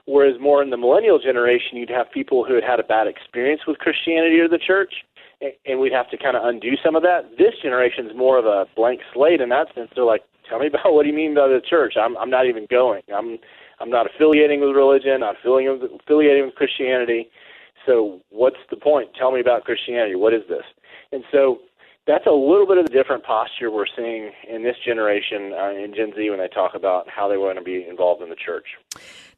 whereas more in the millennial generation, you'd have people who had had a bad experience with Christianity or the church, and we'd have to kind of undo some of that. This generation's more of a blank slate in that sense. They're like, tell me about what do you mean by the church? I'm I'm not even going. I'm I'm not affiliating with religion. I'm affiliating affiliating with Christianity. So what's the point? Tell me about Christianity. What is this? And so that's a little bit of a different posture we're seeing in this generation, uh, in Gen Z, when they talk about how they want to be involved in the church.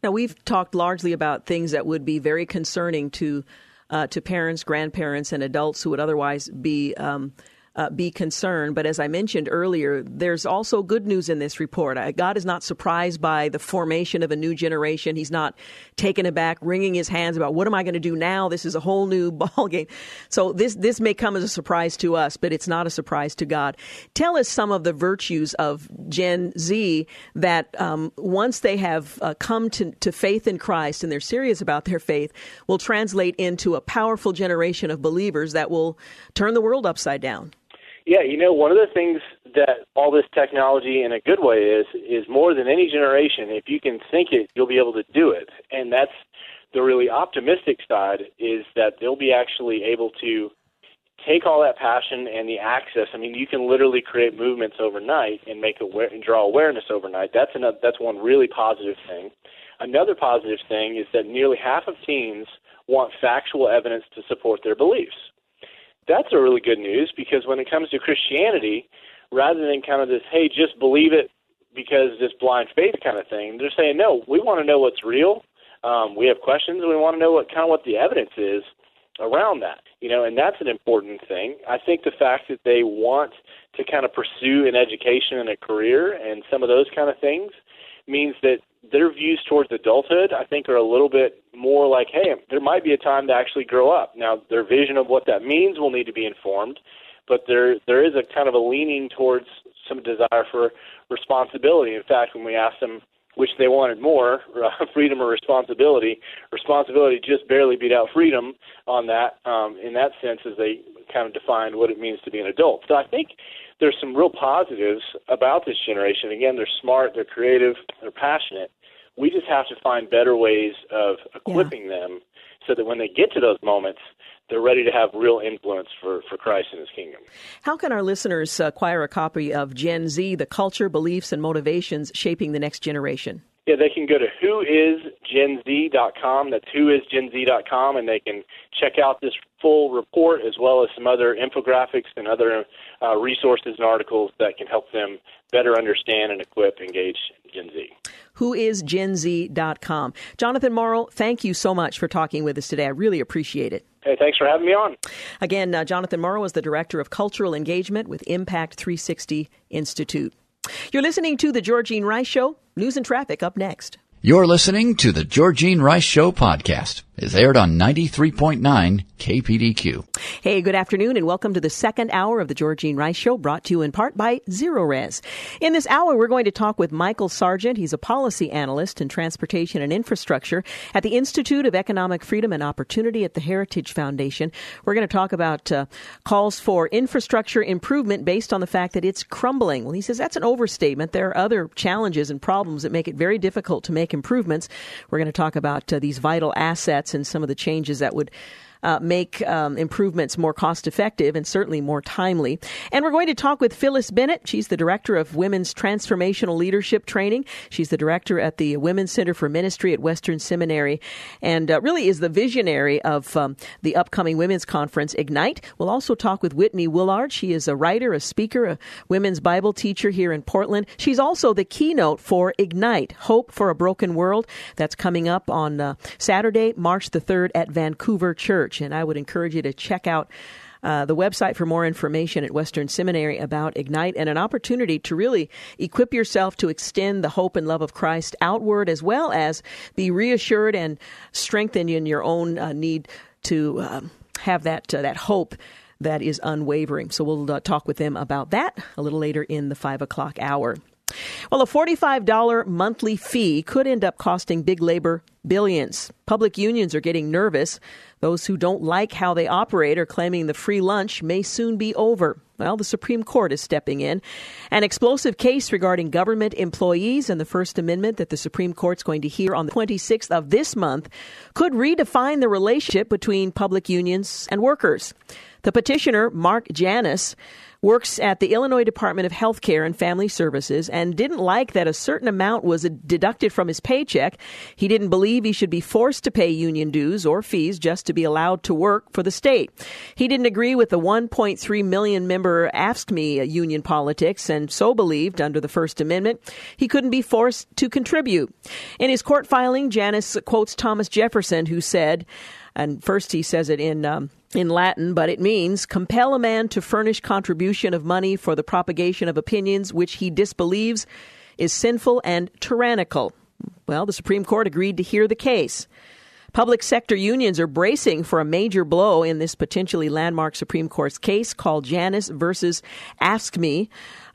Now, we've talked largely about things that would be very concerning to uh, to parents, grandparents, and adults who would otherwise be um, uh, be concerned. But as I mentioned earlier, there's also good news in this report. God is not surprised by the formation of a new generation. He's not taken aback, wringing his hands about, what am I going to do now? This is a whole new ballgame. So this, this may come as a surprise to us, but it's not a surprise to God. Tell us some of the virtues of Gen Z that um, once they have uh, come to, to faith in Christ and they're serious about their faith, will translate into a powerful generation of believers that will turn the world upside down. Yeah, you know, one of the things that all this technology in a good way is, is more than any generation, if you can think it, you'll be able to do it. And that's the really optimistic side, is that they'll be actually able to take all that passion and the access. I mean, you can literally create movements overnight and make aware, and draw awareness overnight. That's another, that's one really positive thing. Another positive thing is that nearly half of teens want factual evidence to support their beliefs. That's a really good news, because when it comes to Christianity, rather than kind of this, hey, just believe it because this blind faith kind of thing, they're saying, no, we want to know what's real. Um, we have questions, and we want to know what kind of what the evidence is around that. You know, and that's an important thing. I think the fact that they want to kind of pursue an education and a career and some of those kind of things means that their views towards adulthood, I think, are a little bit more like, hey, there might be a time to actually grow up. Now, their vision of what that means will need to be informed, but there there is a kind of a leaning towards some desire for responsibility. In fact, when we asked them which they wanted more, uh, freedom or responsibility, responsibility just barely beat out freedom on that, um, in that sense, as they kind of defined what it means to be an adult. So I think there's some real positives about this generation. Again, they're smart, they're creative, they're passionate. We just have to find better ways of equipping yeah. them so that when they get to those moments, they're ready to have real influence for, for Christ and his kingdom. How can our listeners acquire a copy of Gen Z, The Culture, Beliefs, and Motivations Shaping the Next Generation? Yeah, they can go to who is gen z dot com. That's who is gen z dot com, and they can check out this full report as well as some other infographics and other uh, resources and articles that can help them better understand and equip, engage Gen Z. who is gen z dot com. Jonathan Morrow, thank you so much for talking with us today. I really appreciate it. Hey, thanks for having me on. Again, uh, Jonathan Morrow is the Director of Cultural Engagement with Impact three sixty Institute. You're listening to The Georgene Rice Show. News and traffic up next. You're listening to The Georgene Rice Show podcast. It's aired on ninety-three point nine K P D Q. Hey, good afternoon and welcome to the second hour of The Georgene Rice Show, brought to you in part by Zero Res. In this hour, we're going to talk with Michael Sargent. He's a policy analyst in transportation and infrastructure at the Institute of Economic Freedom and Opportunity at the Heritage Foundation. We're going to talk about uh, calls for infrastructure improvement based on the fact that it's crumbling. Well, he says that's an overstatement. There are other challenges and problems that make it very difficult to make improvements. We're going to talk about uh, these vital assets and some of the changes that would uh, make um, improvements more cost effective and certainly more timely. And we're going to talk with Phyllis Bennett. She's the Director of Women's Transformational Leadership Training. She's the Director at the Women's Center for Ministry at Western Seminary, and uh, really is the visionary of um, the upcoming women's conference, Ignite. We'll also talk with Whitney Woollard. She is a writer, a speaker, a women's Bible teacher here in Portland. She's also the keynote for Ignite, Hope for a Broken World. That's coming up on uh, Saturday, March the third at Vancouver Church. And I would encourage you to check out uh, the website for more information at Western Seminary about Ignite and an opportunity to really equip yourself to extend the hope and love of Christ outward, as well as be reassured and strengthened in your own uh, need to um, have that uh, that hope that is unwavering. So we'll uh, talk with them about that a little later in the five o'clock hour. Well, a forty-five dollars monthly fee could end up costing big labor billions. Public unions are getting nervous. Those who don't like how they operate are claiming the free lunch may soon be over. Well, the Supreme Court is stepping in. An explosive case regarding government employees and the First Amendment that the Supreme Court's going to hear on the twenty-sixth of this month could redefine the relationship between public unions and workers. The petitioner, Mark Janis, works at the Illinois Department of Health Care and Family Services and didn't like that a certain amount was deducted from his paycheck. He didn't believe he should be forced to pay union dues or fees just to be allowed to work for the state. He didn't agree with the one point three million member AFSCME union politics and so believed under the First Amendment he couldn't be forced to contribute. In his court filing, Janis quotes Thomas Jefferson, who said, and first he says it in um, in Latin, but it means compel a man to furnish contribution of money for the propagation of opinions which he disbelieves is sinful and tyrannical. Well, the Supreme Court agreed to hear the case. Public sector unions are bracing for a major blow in this potentially landmark Supreme Court's case called Janis versus AFSCME.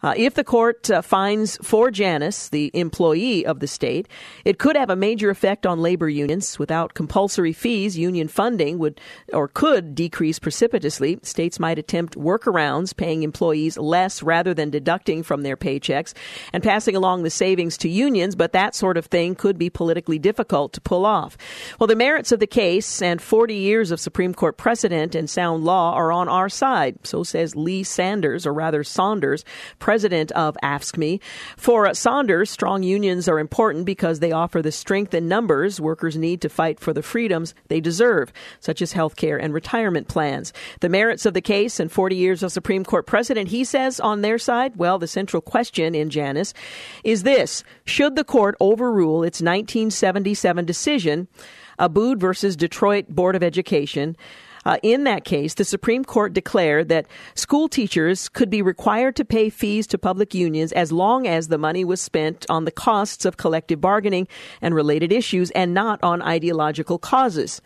Uh, if the court uh, finds for Janis, the employee of the state, it could have a major effect on labor unions. Without compulsory fees, union funding would or could decrease precipitously. States might attempt workarounds, paying employees less rather than deducting from their paychecks and passing along the savings to unions, but that sort of thing could be politically difficult to pull off. Well, the merits of the case and forty years of Supreme Court precedent and sound law are on our side, so says Lee Sanders, or rather Saunders, president of AFSCME. For Saunders, strong unions are important because they offer the strength in numbers workers need to fight for the freedoms they deserve, such as health care and retirement plans. The merits of the case and forty years of Supreme Court precedent, he says, on their side. Well, the central question in Janis is this: should the court overrule its nineteen seventy-seven decision, Abood versus Detroit Board of Education? Uh, in that case, the Supreme Court declared that school teachers could be required to pay fees to public unions as long as the money was spent on the costs of collective bargaining and related issues and not on ideological causes.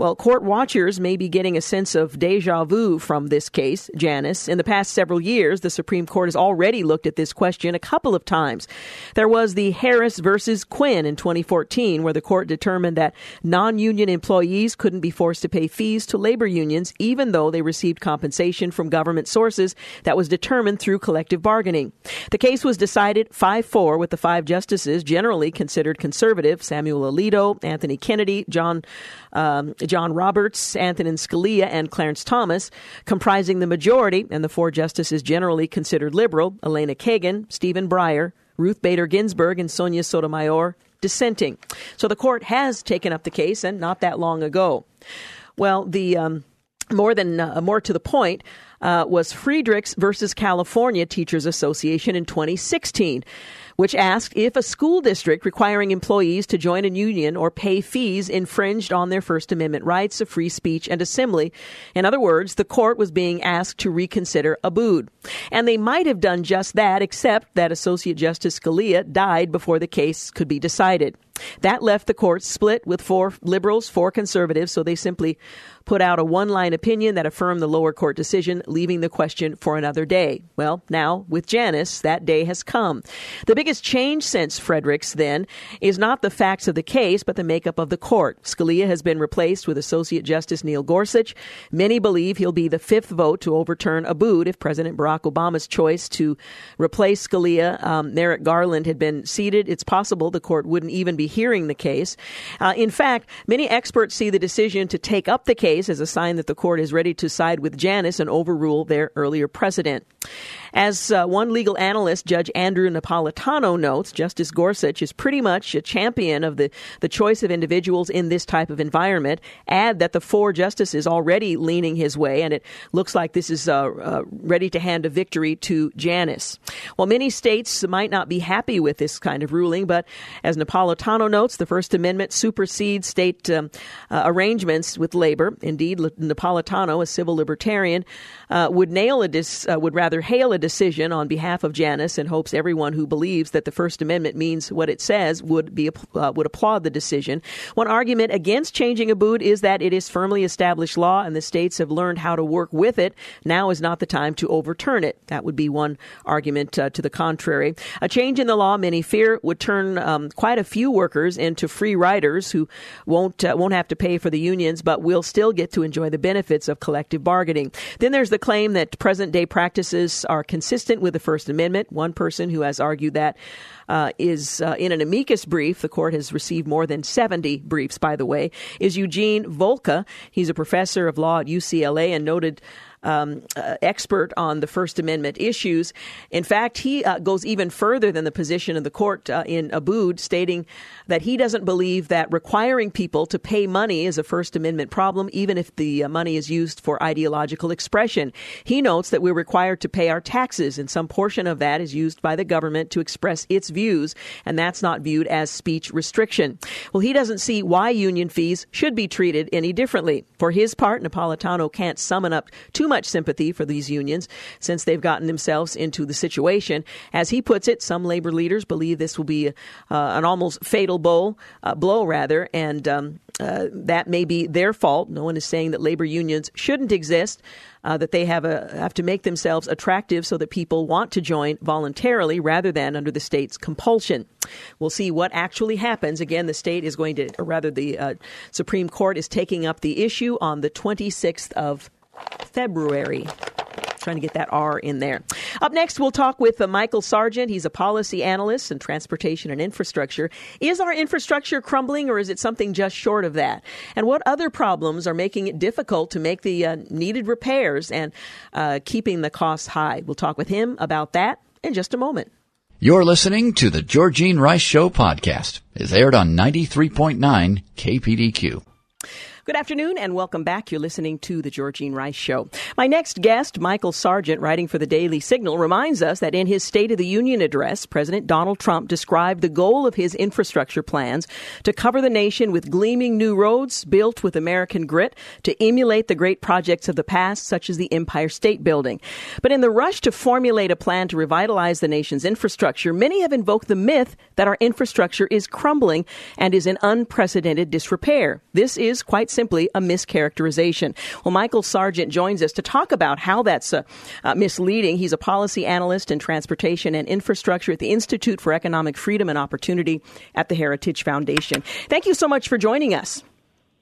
Well, court watchers may be getting a sense of deja vu from this case, Janis. In the past several years, the Supreme Court has already looked at this question a couple of times. There was the Harris versus Quinn in twenty fourteen, where the court determined that non-union employees couldn't be forced to pay fees to labor unions, even though they received compensation from government sources that was determined through collective bargaining. The case was decided five four, with the five justices generally considered conservative: Samuel Alito, Anthony Kennedy, John um, John Roberts, Antonin Scalia, and Clarence Thomas, comprising the majority, and the four justices generally considered liberal: Elena Kagan, Stephen Breyer, Ruth Bader Ginsburg, and Sonia Sotomayor dissenting. So the court has taken up the case, and not that long ago. Well, the um, more than uh, more to the point uh, was Friedrichs versus California Teachers Association in twenty sixteen, which asked if a school district requiring employees to join a union or pay fees infringed on their First Amendment rights of free speech and assembly. In other words, the court was being asked to reconsider Abood. And they might have done just that, except that Associate Justice Scalia died before the case could be decided. That left the court split with four liberals, four conservatives, so they simply put out a one-line opinion that affirmed the lower court decision, leaving the question for another day. Well, now, with Janice, that day has come. The big The biggest change since Friedrichs, then, is not the facts of the case, but the makeup of the court. Scalia has been replaced with Associate Justice Neil Gorsuch. Many believe he'll be the fifth vote to overturn Abood if President Barack Obama's choice to replace Scalia, um, Merrick Garland, had been seated. It's possible the court wouldn't even be hearing the case. Uh, in fact, many experts see the decision to take up the case as a sign that the court is ready to side with Janice and overrule their earlier precedent. As uh, one legal analyst, Judge Andrew Napolitano, notes, Justice Gorsuch is pretty much a champion of the, the choice of individuals in this type of environment. Add that the four justices already leaning his way, and it looks like this is uh, uh, ready to hand a victory to Janice. Well, many states might not be happy with this kind of ruling, but as Napolitano notes, the First Amendment supersedes state um, uh, arrangements with labor. Indeed, Napolitano, a civil libertarian, uh, would nail a dis, uh, would rather hail a decision on behalf of Janice, and hopes everyone who believes that the First Amendment means what it says would be uh, would applaud the decision. One argument against changing Abood is that it is firmly established law, and the states have learned how to work with it. Now is not the time to overturn it. That would be one argument uh, to the contrary. A change in the law, many fear, would turn um, quite a few workers into free riders who won't uh, won't have to pay for the unions, but will still get to enjoy the benefits of collective bargaining. Then there's the claim that present-day practices are consistent with the First Amendment. One person who has argued that uh, is uh, in an amicus brief. The court has received more than seventy briefs, by the way, is Eugene Volka. He's a professor of law at U C L A and noted Um, uh, expert on the First Amendment issues. In fact, he uh, goes even further than the position of the court uh, in Abood, stating that he doesn't believe that requiring people to pay money is a First Amendment problem, even if the uh, money is used for ideological expression. He notes that we're required to pay our taxes, and some portion of that is used by the government to express its views, and that's not viewed as speech restriction. Well, he doesn't see why union fees should be treated any differently. For his part, Napolitano can't summon up too much sympathy for these unions since they've gotten themselves into the situation. As he puts it, some labor leaders believe this will be uh, an almost fatal blow, uh, blow rather, and um, uh, that may be their fault. No one is saying that labor unions shouldn't exist, uh, that they have, a, have to make themselves attractive so that people want to join voluntarily rather than under the state's compulsion. We'll see what actually happens. Again, the state is going to, or rather the uh, Supreme Court is taking up the issue on the twenty-sixth of February. Trying to get that R in there. Up next, we'll talk with uh, Michael Sargent. He's a policy analyst in transportation and infrastructure. Is our infrastructure crumbling, or is it something just short of that? And what other problems are making it difficult to make the uh, needed repairs and uh, keeping the costs high? We'll talk with him about that in just a moment. You're listening to the Georgene Rice Show podcast. It's aired on ninety-three point nine K P D Q. Good afternoon and welcome back. You're listening to The Georgene Rice Show. My next guest, Michael Sargent, writing for the Daily Signal, reminds us that in his State of the Union address, President Donald Trump described the goal of his infrastructure plans to cover the nation with gleaming new roads built with American grit to emulate the great projects of the past, such as the Empire State Building. But in the rush to formulate a plan to revitalize the nation's infrastructure, many have invoked the myth that our infrastructure is crumbling and is in unprecedented disrepair. This is quite simply a mischaracterization. Well, Michael Sargent joins us to talk about how that's uh, uh, misleading. He's a policy analyst in transportation and infrastructure at the Institute for Economic Freedom and Opportunity at the Heritage Foundation. Thank you so much for joining us.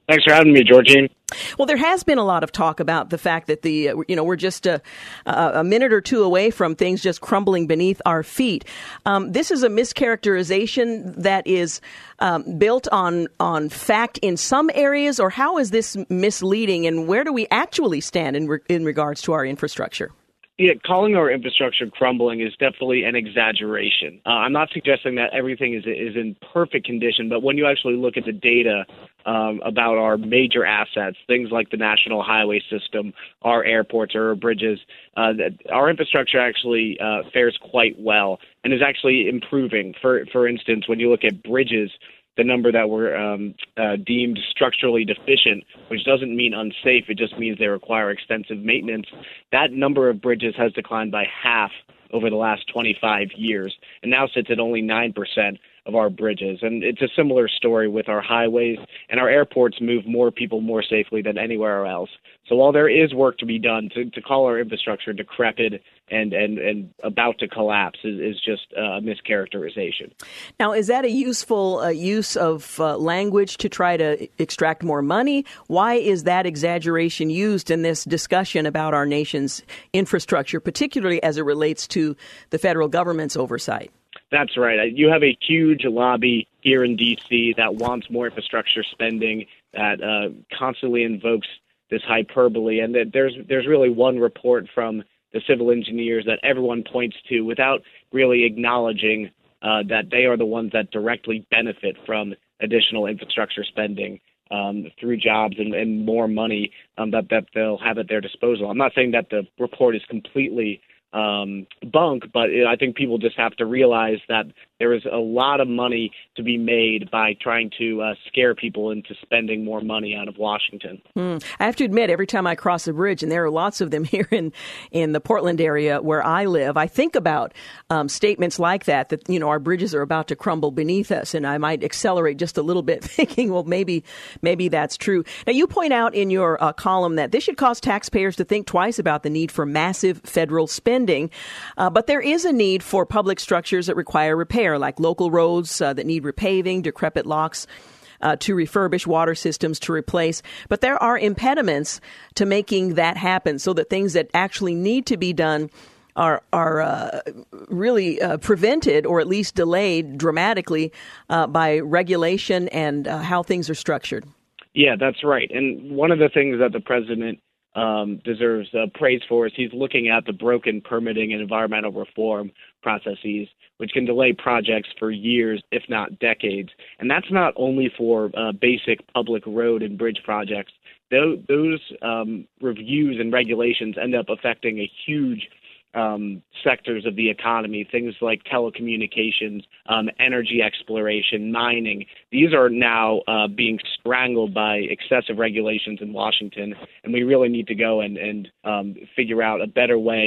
Thanks for having me, Georgene. Well, there has been a lot of talk about the fact that the uh, you know we're just a, a minute or two away from things just crumbling beneath our feet. Um, this is a mischaracterization that is um, built on on fact in some areas, or how is this misleading? And where do we actually stand in re- in regards to our infrastructure? Yeah, calling our infrastructure crumbling is definitely an exaggeration. Uh, I'm not suggesting that everything is is in perfect condition, but when you actually look at the data um, about our major assets, things like the national highway system, our airports, our bridges, uh, our infrastructure actually uh, fares quite well and is actually improving. For for instance, when you look at bridges, the number that were um, uh, deemed structurally deficient, which doesn't mean unsafe, it just means they require extensive maintenance, that number of bridges has declined by half over the last twenty-five years and now sits at only nine percent of our bridges. And it's a similar story with our highways, and our airports move more people more safely than anywhere else. So while there is work to be done, to, to call our infrastructure decrepit and, and, and about to collapse is, is just a mischaracterization. Now, is that a useful uh, use of uh, language to try to extract more money? Why is that exaggeration used in this discussion about our nation's infrastructure, particularly as it relates to the federal government's oversight? That's right. You have a huge lobby here in D C that wants more infrastructure spending, that uh, constantly invokes this hyperbole. And that there's there's really one report from the civil engineers that everyone points to without really acknowledging uh, that they are the ones that directly benefit from additional infrastructure spending um, through jobs and, and more money um, that, that they'll have at their disposal. I'm not saying that the report is completely Um, bunk, but I think people just have to realize that there is a lot of money to be made by trying to uh, scare people into spending more money out of Washington. Mm. I have to admit, every time I cross a bridge, and there are lots of them here in, in the Portland area where I live, I think about um, statements like that, that, you know, our bridges are about to crumble beneath us, and I might accelerate just a little bit thinking, well, maybe maybe that's true. Now, you point out in your uh, column that this should cause taxpayers to think twice about the need for massive federal spending, uh, but there is a need for public structures that require repair, like local roads uh, that need repaving, decrepit locks uh, to refurbish, water systems to replace. But there are impediments to making that happen, so that things that actually need to be done are are uh, really uh, prevented or at least delayed dramatically uh, by regulation and uh, how things are structured. Yeah, that's right. And one of the things that the president Um, deserves uh, praise for is he's looking at the broken permitting and environmental reform processes, which can delay projects for years, if not decades. And that's not only for uh, basic public road and bridge projects. Those, those um, reviews and regulations end up affecting a huge um, sectors of the economy, things like telecommunications, um, energy exploration, mining. These are now uh, being strangled by excessive regulations in Washington, and we really need to go and, and um, figure out a better way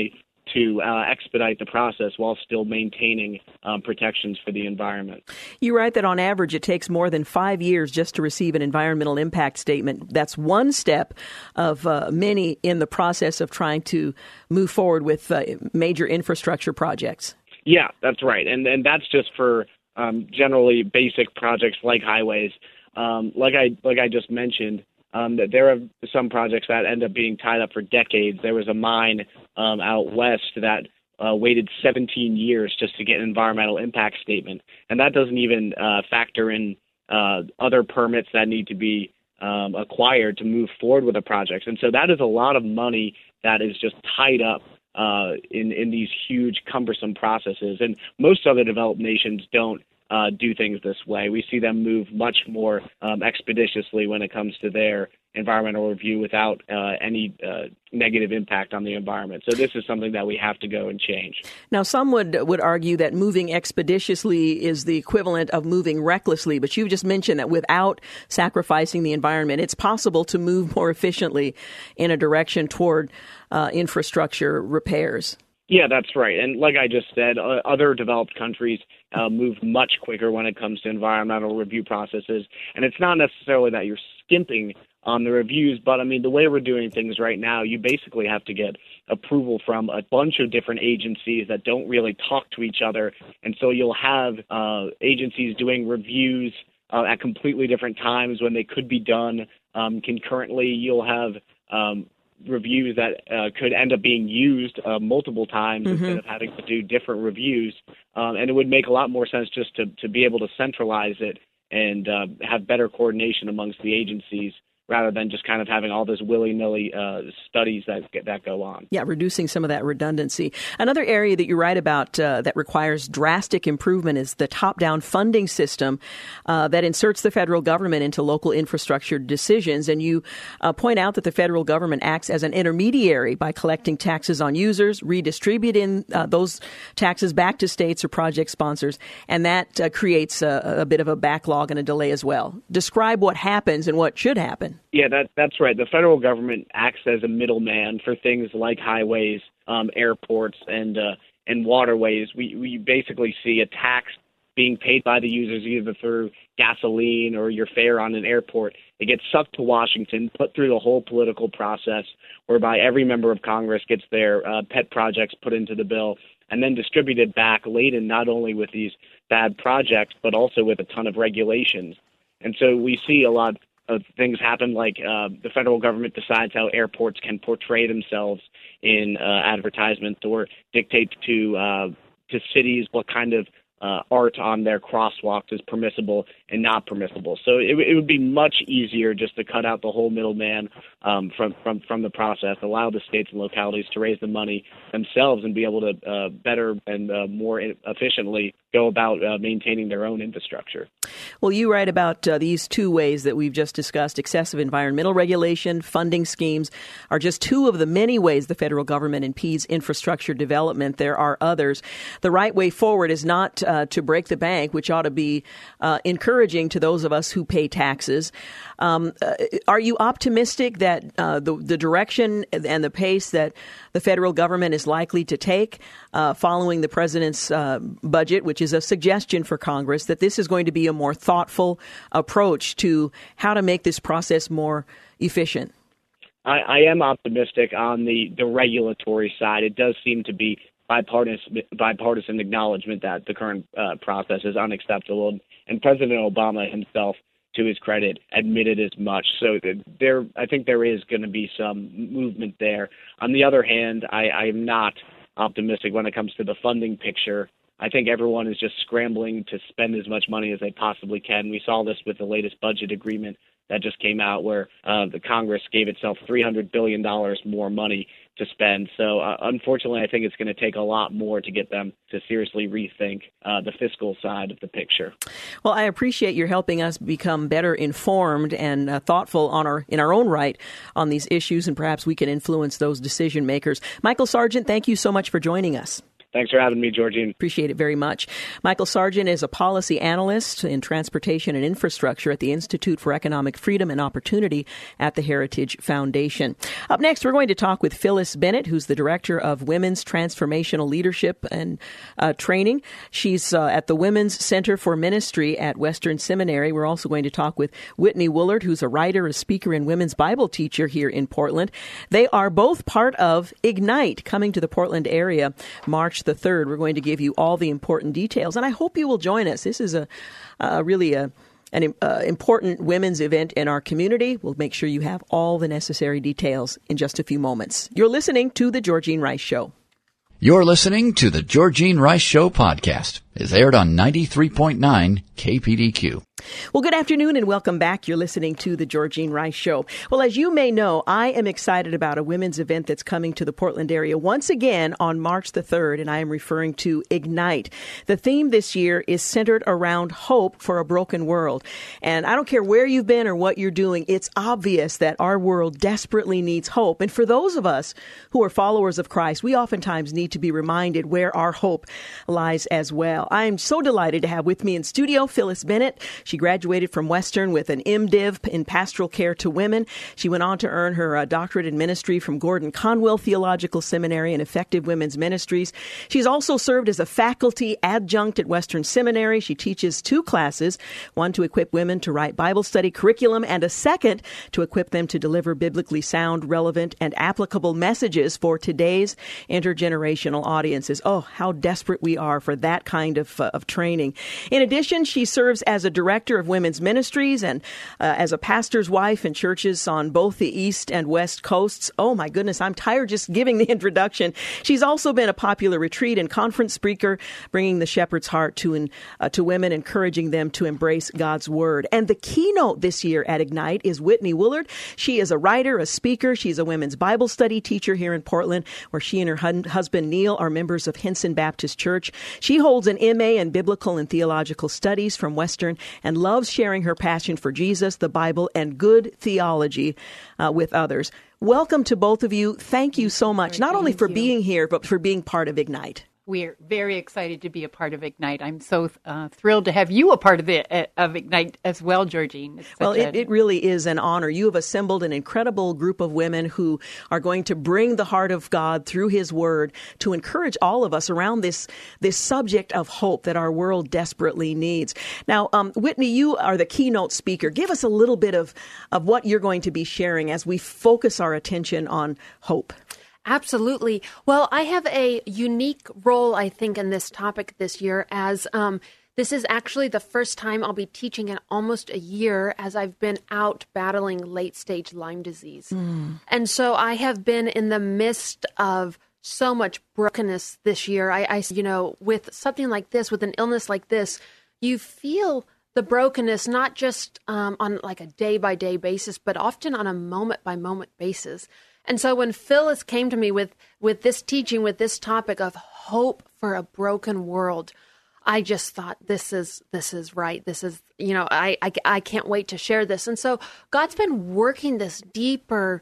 to uh, expedite the process while still maintaining um, protections for the environment. You write that on average, it takes more than five years just to receive an environmental impact statement. That's one step of uh, many in the process of trying to move forward with uh, major infrastructure projects. Yeah, that's right. And, and that's just for um, generally basic projects like highways. Um, like I like I just mentioned, Um, that there are some projects that end up being tied up for decades. There was a mine um, out west that uh, waited seventeen years just to get an environmental impact statement, and that doesn't even uh, factor in uh, other permits that need to be um, acquired to move forward with the projects. And so that is a lot of money that is just tied up uh, in, in these huge, cumbersome processes. And most other developed nations don't Uh, do things this way. We see them move much more um, expeditiously when it comes to their environmental review without uh, any uh, negative impact on the environment. So this is something that we have to go and change. Now, some would would argue that moving expeditiously is the equivalent of moving recklessly, but you just mentioned that without sacrificing the environment, it's possible to move more efficiently in a direction toward uh, infrastructure repairs. Yeah, that's right. And like I just said, uh, other developed countries uh, move much quicker when it comes to environmental review processes. And it's not necessarily that you're skimping on the reviews, but I mean, the way we're doing things right now, you basically have to get approval from a bunch of different agencies that don't really talk to each other. And so you'll have uh, agencies doing reviews uh, at completely different times when they could be done um, concurrently. You'll have um, reviews that uh, could end up being used uh, multiple times mm-hmm. instead of having to do different reviews. Um, and it would make a lot more sense just to, to be able to centralize it and uh, have better coordination amongst the agencies rather than just kind of having all those willy-nilly uh, studies that that go on. Yeah, reducing some of that redundancy. Another area that you write about uh, that requires drastic improvement is the top-down funding system uh, that inserts the federal government into local infrastructure decisions. And you uh, point out that the federal government acts as an intermediary by collecting taxes on users, redistributing uh, those taxes back to states or project sponsors, and that uh, creates a, a bit of a backlog and a delay as well. Describe what happens and what should happen. Yeah, that, that's right. The federal government acts as a middleman for things like highways, um, airports, and uh, and waterways. We we basically see a tax being paid by the users either through gasoline or your fare on an airport. It gets sucked to Washington, put through the whole political process, whereby every member of Congress gets their uh, pet projects put into the bill and then distributed back, laden not only with these bad projects, but also with a ton of regulations. And so we see a lot of things happen, like uh, the federal government decides how airports can portray themselves in uh, advertisements, or dictates to uh, to cities what kind of uh, art on their crosswalks is permissible and not permissible. So it, it would be might easier just to cut out the whole middleman um, from, from, from the process, allow the states and localities to raise the money themselves and be able to uh, better and uh, more efficiently go about uh, maintaining their own infrastructure. Well, you write about uh, these two ways that we've just discussed. Excessive environmental regulation, funding schemes are just two of the many ways the federal government impedes infrastructure development. There are others. The right way forward is not uh, to break the bank, which ought to be uh, encouraging to those of us who pay taxes. Um, uh, are you optimistic that uh, the, the direction and the pace that the federal government is likely to take uh, following the president's uh, budget, which is a suggestion for Congress, that this is going to be a more thoughtful approach to how to make this process more efficient? I, I am optimistic on the, the regulatory side. It does seem to be bipartisan, bipartisan acknowledgement that the current uh, process is unacceptable, and, and President Obama himself, to his credit, admitted as much. So there, I think there is going to be some movement there. On the other hand, I, I am not optimistic when it comes to the funding picture. I think everyone is just scrambling to spend as much money as they possibly can. We saw this with the latest budget agreement that just came out, where uh, the Congress gave itself three hundred billion dollars more money to spend. So uh, unfortunately, I think it's going to take a lot more to get them to seriously rethink uh, the fiscal side of the picture. Well, I appreciate your helping us become better informed and uh, thoughtful on our in our own right on these issues, and perhaps we can influence those decision makers. Michael Sargent, thank you so much for joining us. Thanks for having me, Georgene. Appreciate it very much. Michael Sargent is a policy analyst in transportation and infrastructure at the Institute for Economic Freedom and Opportunity at the Heritage Foundation. Up next, we're going to talk with Phyllis Bennett, who's the director of Women's Transformational Leadership and uh, Training. She's uh, at the Women's Center for Ministry at Western Seminary. We're also going to talk with Whitney Woollard, who's a writer, a speaker, and women's Bible teacher here in Portland. They are both part of Ignite, coming to the Portland area March the third. We're going to give you all the important details, and I hope you will join us. This is a, a really a, an uh, important women's event in our community. We'll make sure you have all the necessary details in just a few moments. You're listening to The Georgene Rice Show. You're listening to The Georgene Rice Show podcast. It's aired on ninety-three point nine K P D Q. Well, good afternoon and welcome back. You're listening to The Georgene Rice Show. Well, as you may know, I am excited about a women's event that's coming to the Portland area once again on March the third, and I am referring to Ignite. The theme this year is centered around hope for a broken world. And I don't care where you've been or what you're doing, it's obvious that our world desperately needs hope. And for those of us who are followers of Christ, we oftentimes need to be reminded where our hope lies as well. I am so delighted to have with me in studio Phyllis Bennett. She graduated from Western with an MDiv in Pastoral Care to Women. She went on to earn her uh, doctorate in ministry from Gordon Conwell Theological Seminary and Effective Women's Ministries. She's also served as a faculty adjunct at Western Seminary. She teaches two classes, one to equip women to write Bible study curriculum and a second to equip them to deliver biblically sound, relevant, and applicable messages for today's intergenerational audiences. Oh, how desperate we are for that kind of, uh, of training. In addition, she serves as a director director of women's ministries and uh, as a pastor's wife in churches on both the East and West Coasts. Oh, my goodness, I'm tired just giving the introduction. She's also been a popular retreat and conference speaker, bringing the shepherd's heart to, in, uh, to women, encouraging them to embrace God's word. And the keynote this year at Ignite is Whitney Woollard. She is a writer, a speaker. She's a women's Bible study teacher here in Portland, where she and her husband, Neil, are members of Hinson Baptist Church. She holds an M A in Biblical and Theological Studies from Western and loves sharing her passion for Jesus, the Bible, and good theology uh, with others. Welcome to both of you. Thank you so much, not only for being here, but for being part of Ignite. We're very excited to be a part of Ignite. I'm so uh, thrilled to have you a part of the, uh, of Ignite as well, Georgene. Well, it, a... it really is an honor. You have assembled an incredible group of women who are going to bring the heart of God through His Word to encourage all of us around this this subject of hope that our world desperately needs. Now, um, Whitney, you are the keynote speaker. Give us a little bit of, of what you're going to be sharing as we focus our attention on hope. Absolutely. Well, I have a unique role, I think, in this topic this year, as um, this is actually the first time I'll be teaching in almost a year, as I've been out battling late-stage Lyme disease. Mm. And so I have been in the midst of so much brokenness this year. I, I, you know, with something like this, with an illness like this, you feel the brokenness, not just um, on like a day-by-day basis, but often on a moment-by-moment basis. And so when Phyllis came to me with, with this teaching, with this topic of hope for a broken world, I just thought, this is this is right. This is, you know, I, I, I can't wait to share this. And so God's been working this deeper,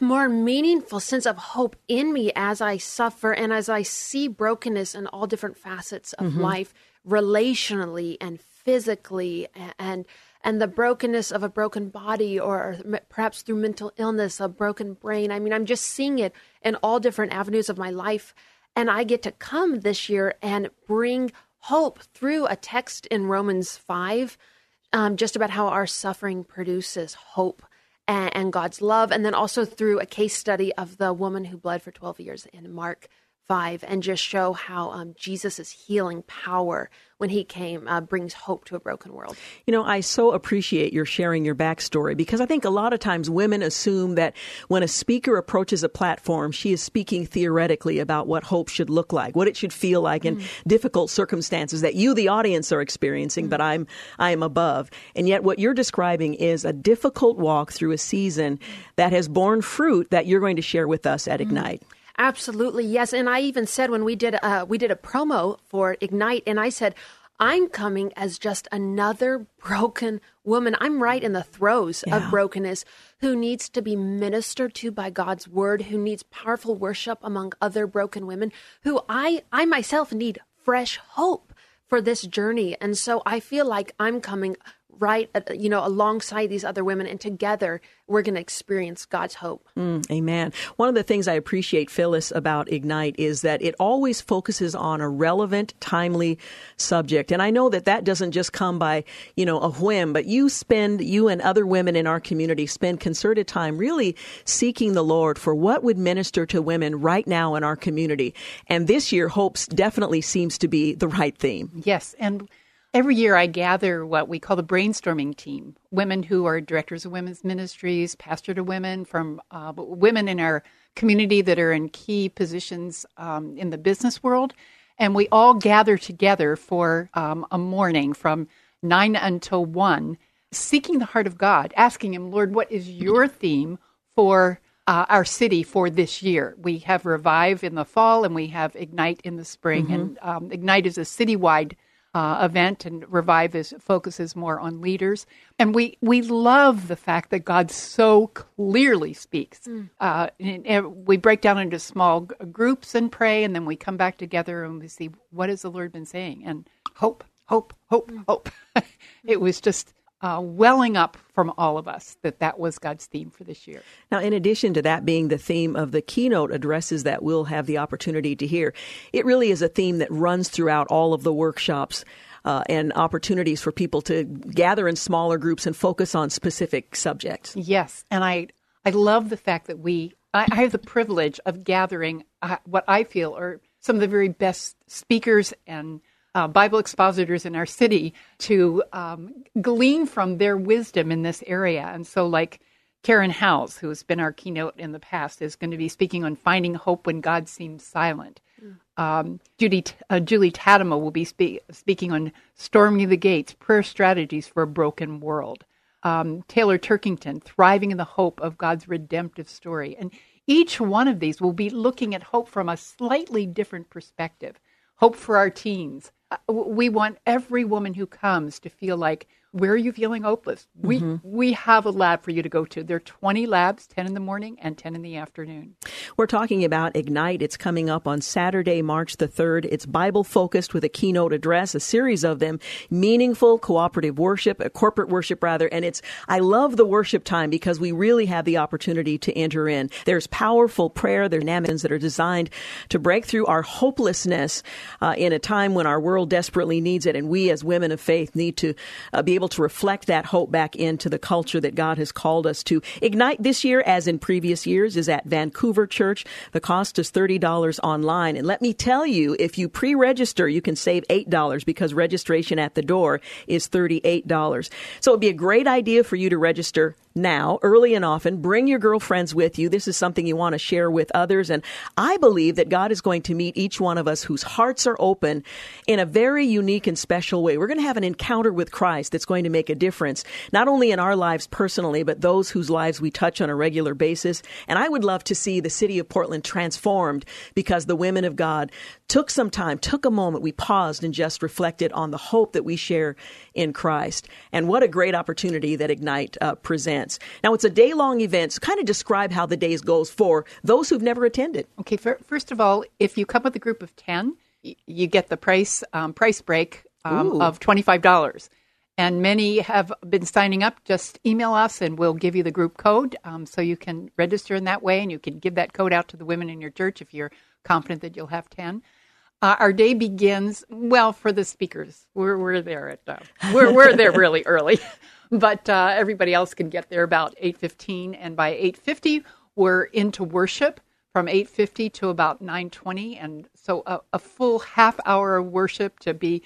more meaningful sense of hope in me as I suffer and as I see brokenness in all different facets of mm-hmm. life, relationally and physically, and, and And the brokenness of a broken body, or perhaps through mental illness, a broken brain. I mean, I'm just seeing it in all different avenues of my life. And I get to come this year and bring hope through a text in Romans five, um, just about how our suffering produces hope and, and God's love. And then also through a case study of the woman who bled for twelve years in Mark five, and just show how um, Jesus' healing power when he came, uh, brings hope to a broken world. You know, I so appreciate your sharing your backstory, because I think a lot of times women assume that when a speaker approaches a platform, she is speaking theoretically about what hope should look like, what it should feel like in mm. difficult circumstances that you, the audience, are experiencing, mm. but I'm I am above. And yet what you're describing is a difficult walk through a season that has borne fruit that you're going to share with us at Ignite. Mm. Absolutely, yes. And I even said when we did uh, we did a promo for Ignite, and I said, I'm coming as just another broken woman. I'm right in the throes yeah. of brokenness, who needs to be ministered to by God's word, who needs powerful worship among other broken women, who I, I myself need fresh hope for this journey. And so I feel like I'm coming right, you know, alongside these other women, and together we're going to experience God's hope. Mm, amen. One of the things I appreciate, Phyllis, about Ignite is that it always focuses on a relevant, timely subject. And I know that that doesn't just come by, you know, a whim, but you spend, you and other women in our community spend concerted time really seeking the Lord for what would minister to women right now in our community. And this year, hope definitely seems to be the right theme. Yes. And every year I gather what we call the brainstorming team, women who are directors of women's ministries, pastor to women, from uh, women in our community that are in key positions um, in the business world. And we all gather together for um, a morning from nine until one, seeking the heart of God, asking Him, Lord, what is your theme for uh, our city for this year? We have Revive in the fall, and we have Ignite in the spring. Mm-hmm. And um, Ignite is a citywide Uh, event, and Revive is, focuses more on leaders. And we, we love the fact that God so clearly speaks. Mm. Uh, and, and we break down into small g- groups and pray, and then we come back together and we see, what has the Lord been saying? And hope, hope, hope, mm. hope. It was just Uh, welling up from all of us that that was God's theme for this year. Now, in addition to that being the theme of the keynote addresses that we'll have the opportunity to hear, it really is a theme that runs throughout all of the workshops uh, and opportunities for people to gather in smaller groups and focus on specific subjects. Yes, and I I love the fact that we, I, I have the privilege of gathering uh, what I feel are some of the very best speakers and uh, Bible expositors in our city to um, glean from their wisdom in this area. And so like Karen Howes, who has been our keynote in the past, is going to be speaking on finding hope when God seems silent. Mm. Um, Judy, uh, Julie Tatema will be spe- speaking on Storming the Gates, Prayer Strategies for a Broken World. Um, Taylor Turkington, Thriving in the Hope of God's Redemptive Story. And each one of these will be looking at hope from a slightly different perspective. Hope for our teens. Uh, we want every woman who comes to feel like, where are you feeling hopeless? We mm-hmm. we have a lab for you to go to. There are twenty labs, ten in the morning and ten in the afternoon. We're talking about Ignite. It's coming up on Saturday, March the third. It's Bible-focused with a keynote address, a series of them, meaningful cooperative worship, uh, corporate worship rather. And it's, I love the worship time because we really have the opportunity to enter in. There's powerful prayer. There are dynamics that are designed to break through our hopelessness uh, in a time when our world desperately needs it. And we as women of faith need to uh, be able to reflect that hope back into the culture that God has called us to. Ignite this year, as in previous years, is at Vancouver Church. The cost is thirty dollars online. And let me tell you, if you pre-register, you can save eight dollars because registration at the door is thirty-eight dollars. So it'd be a great idea for you to register now, early and often. Bring your girlfriends with you. This is something you want to share with others. And I believe that God is going to meet each one of us whose hearts are open in a very unique and special way. We're going to have an encounter with Christ that's going to make a difference, not only in our lives personally, but those whose lives we touch on a regular basis. And I would love to see the city of Portland transformed because the women of God took some time, took a moment. We paused and just reflected on the hope that we share in Christ. And what a great opportunity that Ignite uh, presents. Now, it's a day-long event, so kind of describe how the days goes for those who've never attended. Okay, first of all, if you come with a group of ten, you get the price um, price break um, of twenty-five dollars. And many have been signing up. Just email us, and we'll give you the group code, um, so you can register in that way, and you can give that code out to the women in your church if you're confident that you'll have ten. Uh, our day begins, well, for the speakers. We're we're there at uh, we're we're there really early, but uh, everybody else can get there about eight fifteen, and by eight fifty we're into worship from eight fifty to about nine twenty, and so a, a full half hour of worship to be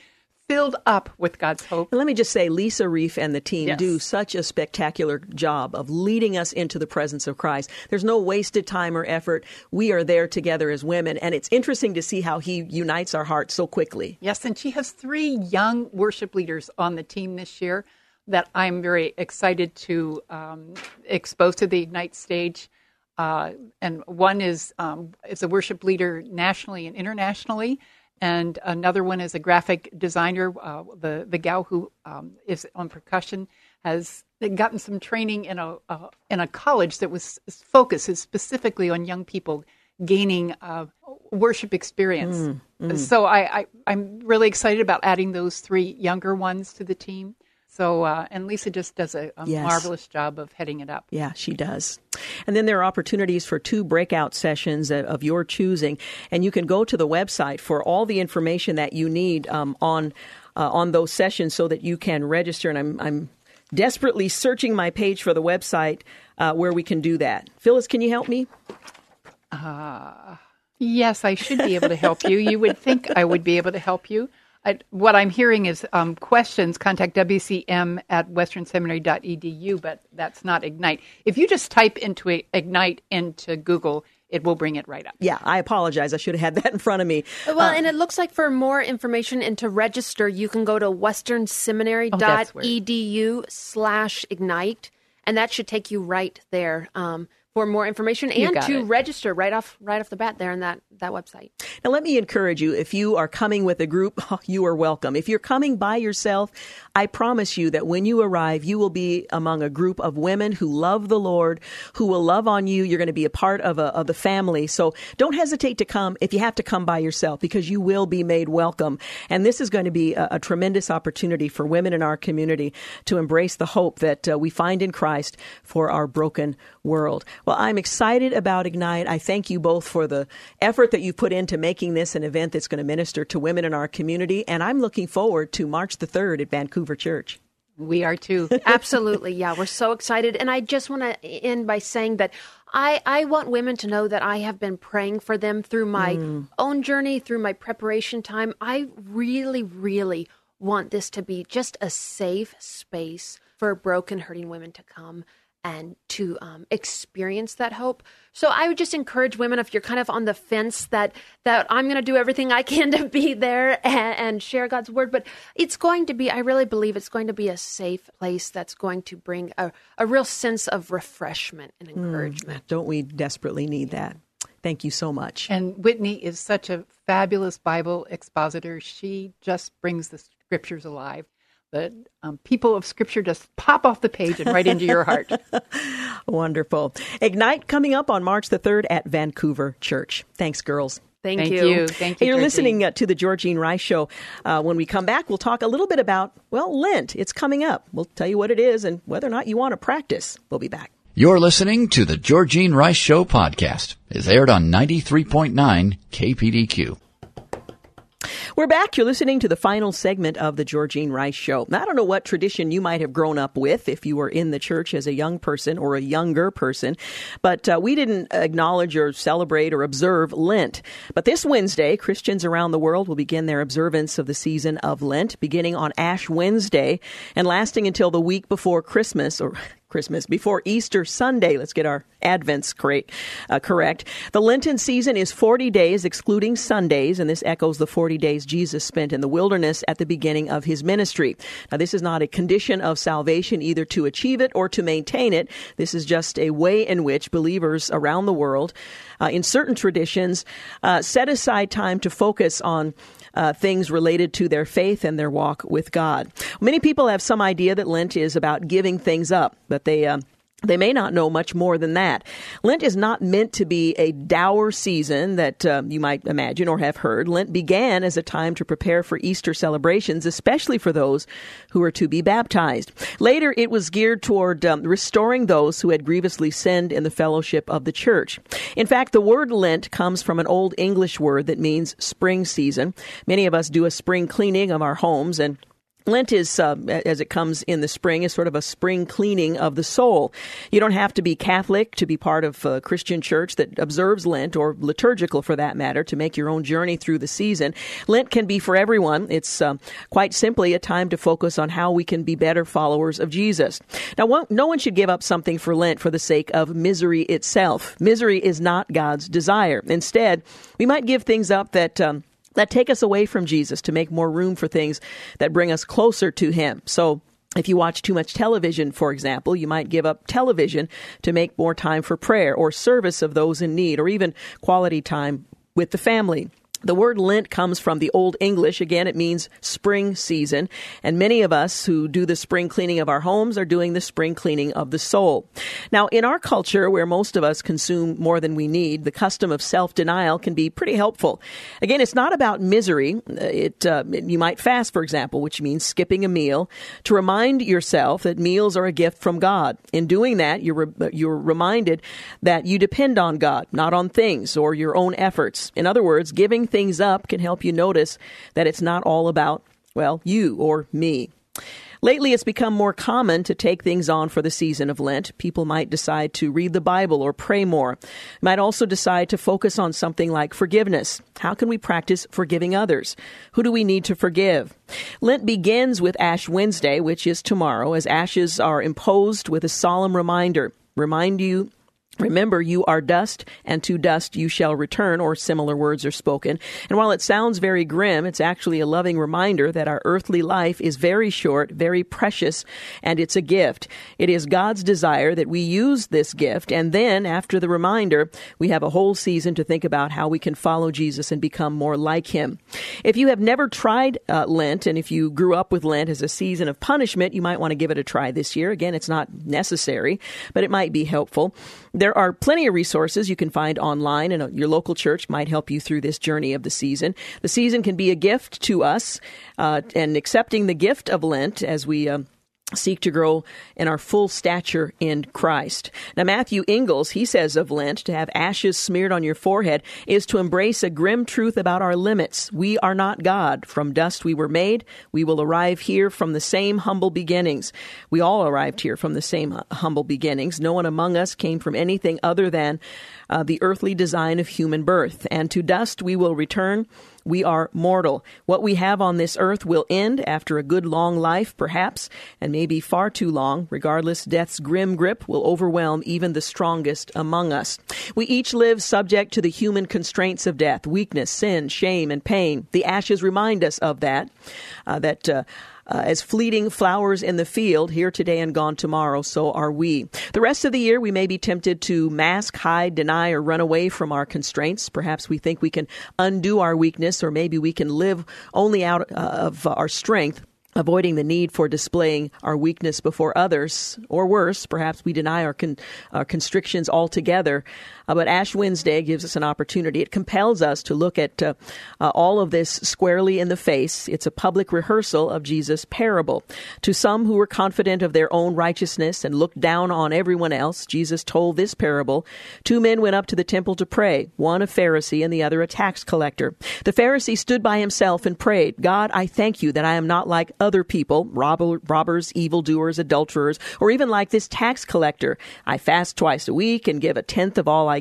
filled up with God's hope. Let me just say, Lisa Reef and the team yes. do such a spectacular job of leading us into the presence of Christ. There's no wasted time or effort. We are there together as women, and it's interesting to see how he unites our hearts so quickly. Yes, and she has three young worship leaders on the team this year that I'm very excited to um, expose to the Ignite stage. Uh, and one is, um, is a worship leader nationally and internationally, and another one is a graphic designer. Uh, the, the gal who um, is on percussion has gotten some training in a uh, in a college that was focuses specifically on young people gaining uh, worship experience. Mm, mm. So I, I, I'm really excited about adding those three younger ones to the team. So, uh, and Lisa just does a, a yes. marvelous job of heading it up. Yeah, she does. And then there are opportunities for two breakout sessions of your choosing. And you can go to the website for all the information that you need um, on uh, on those sessions so that you can register. And I'm, I'm desperately searching my page for the website uh, where we can do that. Phyllis, can you help me? Uh, yes, I should be able to help you. You would think I would be able to help you. I, what I'm hearing is um, questions, contact W C M at western seminary dot e d u, but that's not Ignite. If you just type into Ignite into Google, it will bring it right up. Yeah, I apologize. I should have had that in front of me. Well, um, and it looks like for more information and to register, you can go to western seminary dot e d u slash Ignite, and that should take you right there. Um For more information and to it. register right off right off the bat there on that, that website. Now, let me encourage you, if you are coming with a group, oh, you are welcome. If you're coming by yourself, I promise you that when you arrive, you will be among a group of women who love the Lord, who will love on you. You're going to be a part of, a, of the family. So don't hesitate to come if you have to come by yourself, because you will be made welcome. And this is going to be a, a tremendous opportunity for women in our community to embrace the hope that uh, we find in Christ for our broken world. Well, I'm excited about Ignite. I thank you both for the effort that you put into making this an event that's going to minister to women in our community. And I'm looking forward to March the third at Vancouver Church. We are too. Absolutely. Yeah, we're so excited. And I just want to end by saying that I, I want women to know that I have been praying for them through my mm. own journey, through my preparation time. I really, really want this to be just a safe space for broken, hurting women to come and to um, experience that hope. So I would just encourage women, if you're kind of on the fence, that that I'm going to do everything I can to be there and, and share God's word. But it's going to be, I really believe it's going to be a safe place that's going to bring a, a real sense of refreshment and encouragement. Mm, don't we desperately need that? Thank you so much. And Whitney is such a fabulous Bible expositor. She just brings the scriptures alive. But um, people of Scripture just pop off the page and right into your heart. Wonderful. Ignite coming up on March the third at Vancouver Church. Thanks, girls. Thank, Thank you. you. Thank you. Hey, you're Georgene. listening uh, to the Georgene Rice Show. Uh, when we come back, we'll talk a little bit about, well, Lent. It's coming up. We'll tell you what it is and whether or not you want to practice. We'll be back. You're listening to the Georgene Rice Show podcast. It's aired on ninety-three point nine K P D Q. We're back. You're listening to the final segment of the Georgene Rice Show. Now, I don't know what tradition you might have grown up with if you were in the church as a young person or a younger person, but uh, we didn't acknowledge or celebrate or observe Lent. But this Wednesday, Christians around the world will begin their observance of the season of Lent, beginning on Ash Wednesday and lasting until the week before Christmas or Christmas, before Easter Sunday. Let's get our Advents correct, uh, correct. The Lenten season is forty days, excluding Sundays, and this echoes the forty days Jesus spent in the wilderness at the beginning of his ministry. Now, this is not a condition of salvation either to achieve it or to maintain it. This is just a way in which believers around the world, uh, in certain traditions, uh, set aside time to focus on Uh, things related to their faith and their walk with God. Many people have some idea that Lent is about giving things up, but they uh, they may not know much more than that. Lent is not meant to be a dour season that uh, you might imagine or have heard. Lent began as a time to prepare for Easter celebrations, especially for those who are to be baptized. Later, it was geared toward um, restoring those who had grievously sinned in the fellowship of the church. In fact, the word Lent comes from an Old English word that means spring season. Many of us do a spring cleaning of our homes, and Lent is, uh, as it comes in the spring, is sort of a spring cleaning of the soul. You don't have to be Catholic to be part of a Christian church that observes Lent, or liturgical for that matter, to make your own journey through the season. Lent can be for everyone. It's um, quite simply a time to focus on how we can be better followers of Jesus. Now, one, no one should give up something for Lent for the sake of misery itself. Misery is not God's desire. Instead, we might give things up that Um, that take us away from Jesus to make more room for things that bring us closer to him. So if you watch too much television, for example, you might give up television to make more time for prayer or service of those in need, or even quality time with the family. The word Lent comes from the Old English. Again, it means spring season. And many of us who do the spring cleaning of our homes are doing the spring cleaning of the soul. Now, in our culture, where most of us consume more than we need, the custom of self-denial can be pretty helpful. Again, it's not about misery. It, uh, you might fast, for example, which means skipping a meal, to remind yourself that meals are a gift from God. In doing that, you're, re- you're reminded that you depend on God, not on things or your own efforts. In other words, giving things up can help you notice that it's not all about, well, you or me. Lately, it's become more common to take things on for the season of Lent. People might decide to read the Bible or pray more. Might also decide to focus on something like forgiveness. How can we practice forgiving others? Who do we need to forgive? Lent begins with Ash Wednesday, which is tomorrow, as ashes are imposed with a solemn reminder. Remind you Remember, you are dust, and to dust you shall return, or similar words are spoken. And while it sounds very grim, it's actually a loving reminder that our earthly life is very short, very precious, and it's a gift. It is God's desire that we use this gift, and then, after the reminder, we have a whole season to think about how we can follow Jesus and become more like him. If you have never tried uh, Lent, and if you grew up with Lent as a season of punishment, you might want to give it a try this year. Again, it's not necessary, but it might be helpful. There There are plenty of resources you can find online, and your local church might help you through this journey of the season. The season can be a gift to us, uh, and accepting the gift of Lent as we Uh seek to grow in our full stature in Christ. Now, Matthew Ingalls, he says of Lent, to have ashes smeared on your forehead is to embrace a grim truth about our limits. We are not God. From dust we were made. We will arrive here from the same humble beginnings. We all arrived here from the same humble beginnings. No one among us came from anything other than uh, the earthly design of human birth. And to dust we will return. We are mortal. What we have on this earth will end after a good long life, perhaps, and maybe far too long. Regardless, death's grim grip will overwhelm even the strongest among us. We each live subject to the human constraints of death, weakness, sin, shame, and pain. The ashes remind us of that, uh, that... Uh, Uh, as fleeting flowers in the field, here today and gone tomorrow, so are we. The rest of the year, we may be tempted to mask, hide, deny, or run away from our constraints. Perhaps we think we can undo our weakness, or maybe we can live only out uh, of our strength, avoiding the need for displaying our weakness before others. Or worse, perhaps we deny our, con- our constrictions altogether. Uh, but Ash Wednesday gives us an opportunity. It compels us to look at uh, uh, all of this squarely in the face. It's a public rehearsal of Jesus' parable. To some who were confident of their own righteousness and looked down on everyone else, Jesus told this parable. Two men went up to the temple to pray, one a Pharisee and the other a tax collector. The Pharisee stood by himself and prayed, "God, I thank you that I am not like other people, robber, robbers, evildoers, adulterers, or even like this tax collector. I fast twice a week and give a tenth of all I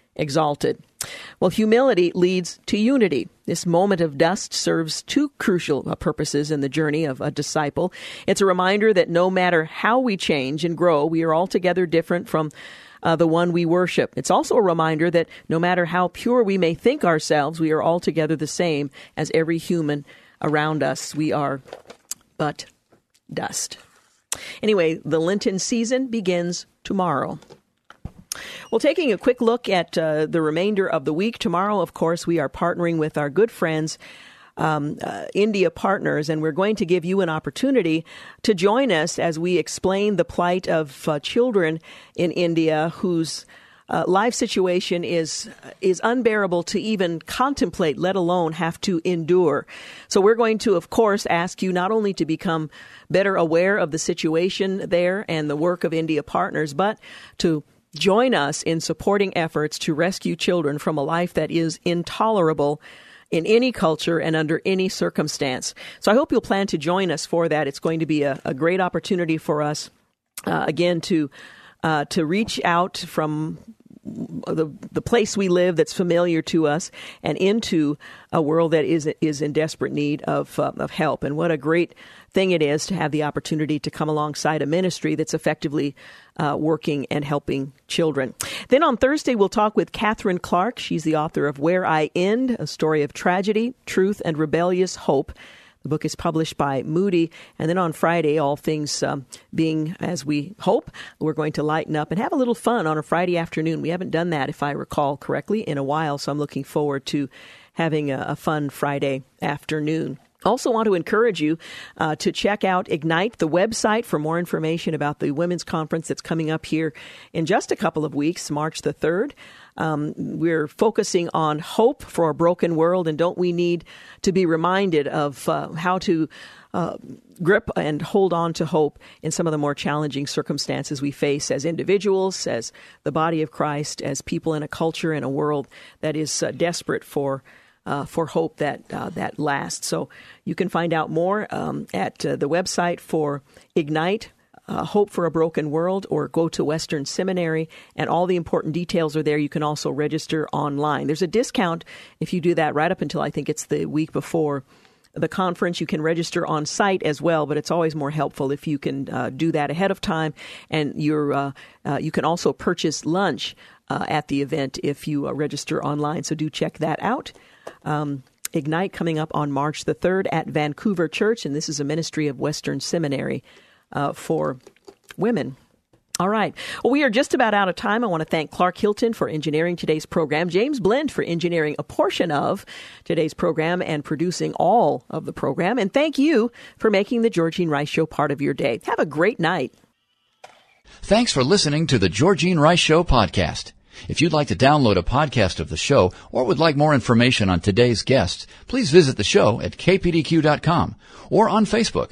exalted." Well, humility leads to unity. This moment of dust serves two crucial purposes in the journey of a disciple. It's a reminder that no matter how we change and grow, we are altogether different from uh, the one we worship. It's also a reminder that no matter how pure we may think ourselves, we are altogether the same as every human around us. We are but dust. Anyway, the Lenten season begins tomorrow. Well, taking a quick look at uh, the remainder of the week, tomorrow, of course, we are partnering with our good friends, um, uh, India Partners, and we're going to give you an opportunity to join us as we explain the plight of uh, children in India whose uh, life situation is is unbearable to even contemplate, let alone have to endure. So we're going to, of course, ask you not only to become better aware of the situation there and the work of India Partners, but to join us in supporting efforts to rescue children from a life that is intolerable in any culture and under any circumstance. So I hope you'll plan to join us for that. It's going to be a, a great opportunity for us, uh, again, to uh, to reach out from the the place we live that's familiar to us and into a world that is is in desperate need of uh, of help. And what a great thing it is to have the opportunity to come alongside a ministry that's effectively uh, working and helping children. Then on Thursday, we'll talk with Catherine Clark. She's the author of Where I End, A Story of Tragedy, Truth, and Rebellious Hope. The book is published by Moody. And then on Friday, all things um, being as we hope, we're going to lighten up and have a little fun on a Friday afternoon. We haven't done that, if I recall correctly, in a while, so I'm looking forward to having a, a fun Friday afternoon. Also want to encourage you uh, to check out Ignite, the website, for more information about the women's conference that's coming up here in just a couple of weeks, March the third. Um, we're focusing on hope for a broken world, and don't we need to be reminded of uh, how to uh, grip and hold on to hope in some of the more challenging circumstances we face as individuals, as the body of Christ, as people in a culture, in a world that is uh, desperate for Uh, for hope that uh, that lasts. So you can find out more um, at uh, the website for Ignite, uh, Hope for a Broken World, or go to Western Seminary, and all the important details are there. You can also register online. There's a discount if you do that right up until I think it's the week before the conference. You can register on site as well, but it's always more helpful if you can uh, do that ahead of time. And you're uh, uh, you can also purchase lunch uh, at the event if you uh, register online. So do check that out. Um, Ignite coming up on March the third at Vancouver Church, and this is a ministry of Western Seminary uh, for women. All right. Well, we are just about out of time. I want to thank Clark Hilton for engineering today's program, James Blend for engineering a portion of today's program and producing all of the program. And thank you for making the Georgene Rice Show part of your day. Have a great night. Thanks for listening to the Georgene Rice Show podcast. If you'd like to download a podcast of the show or would like more information on today's guests, please visit the show at k p d q dot com or on Facebook.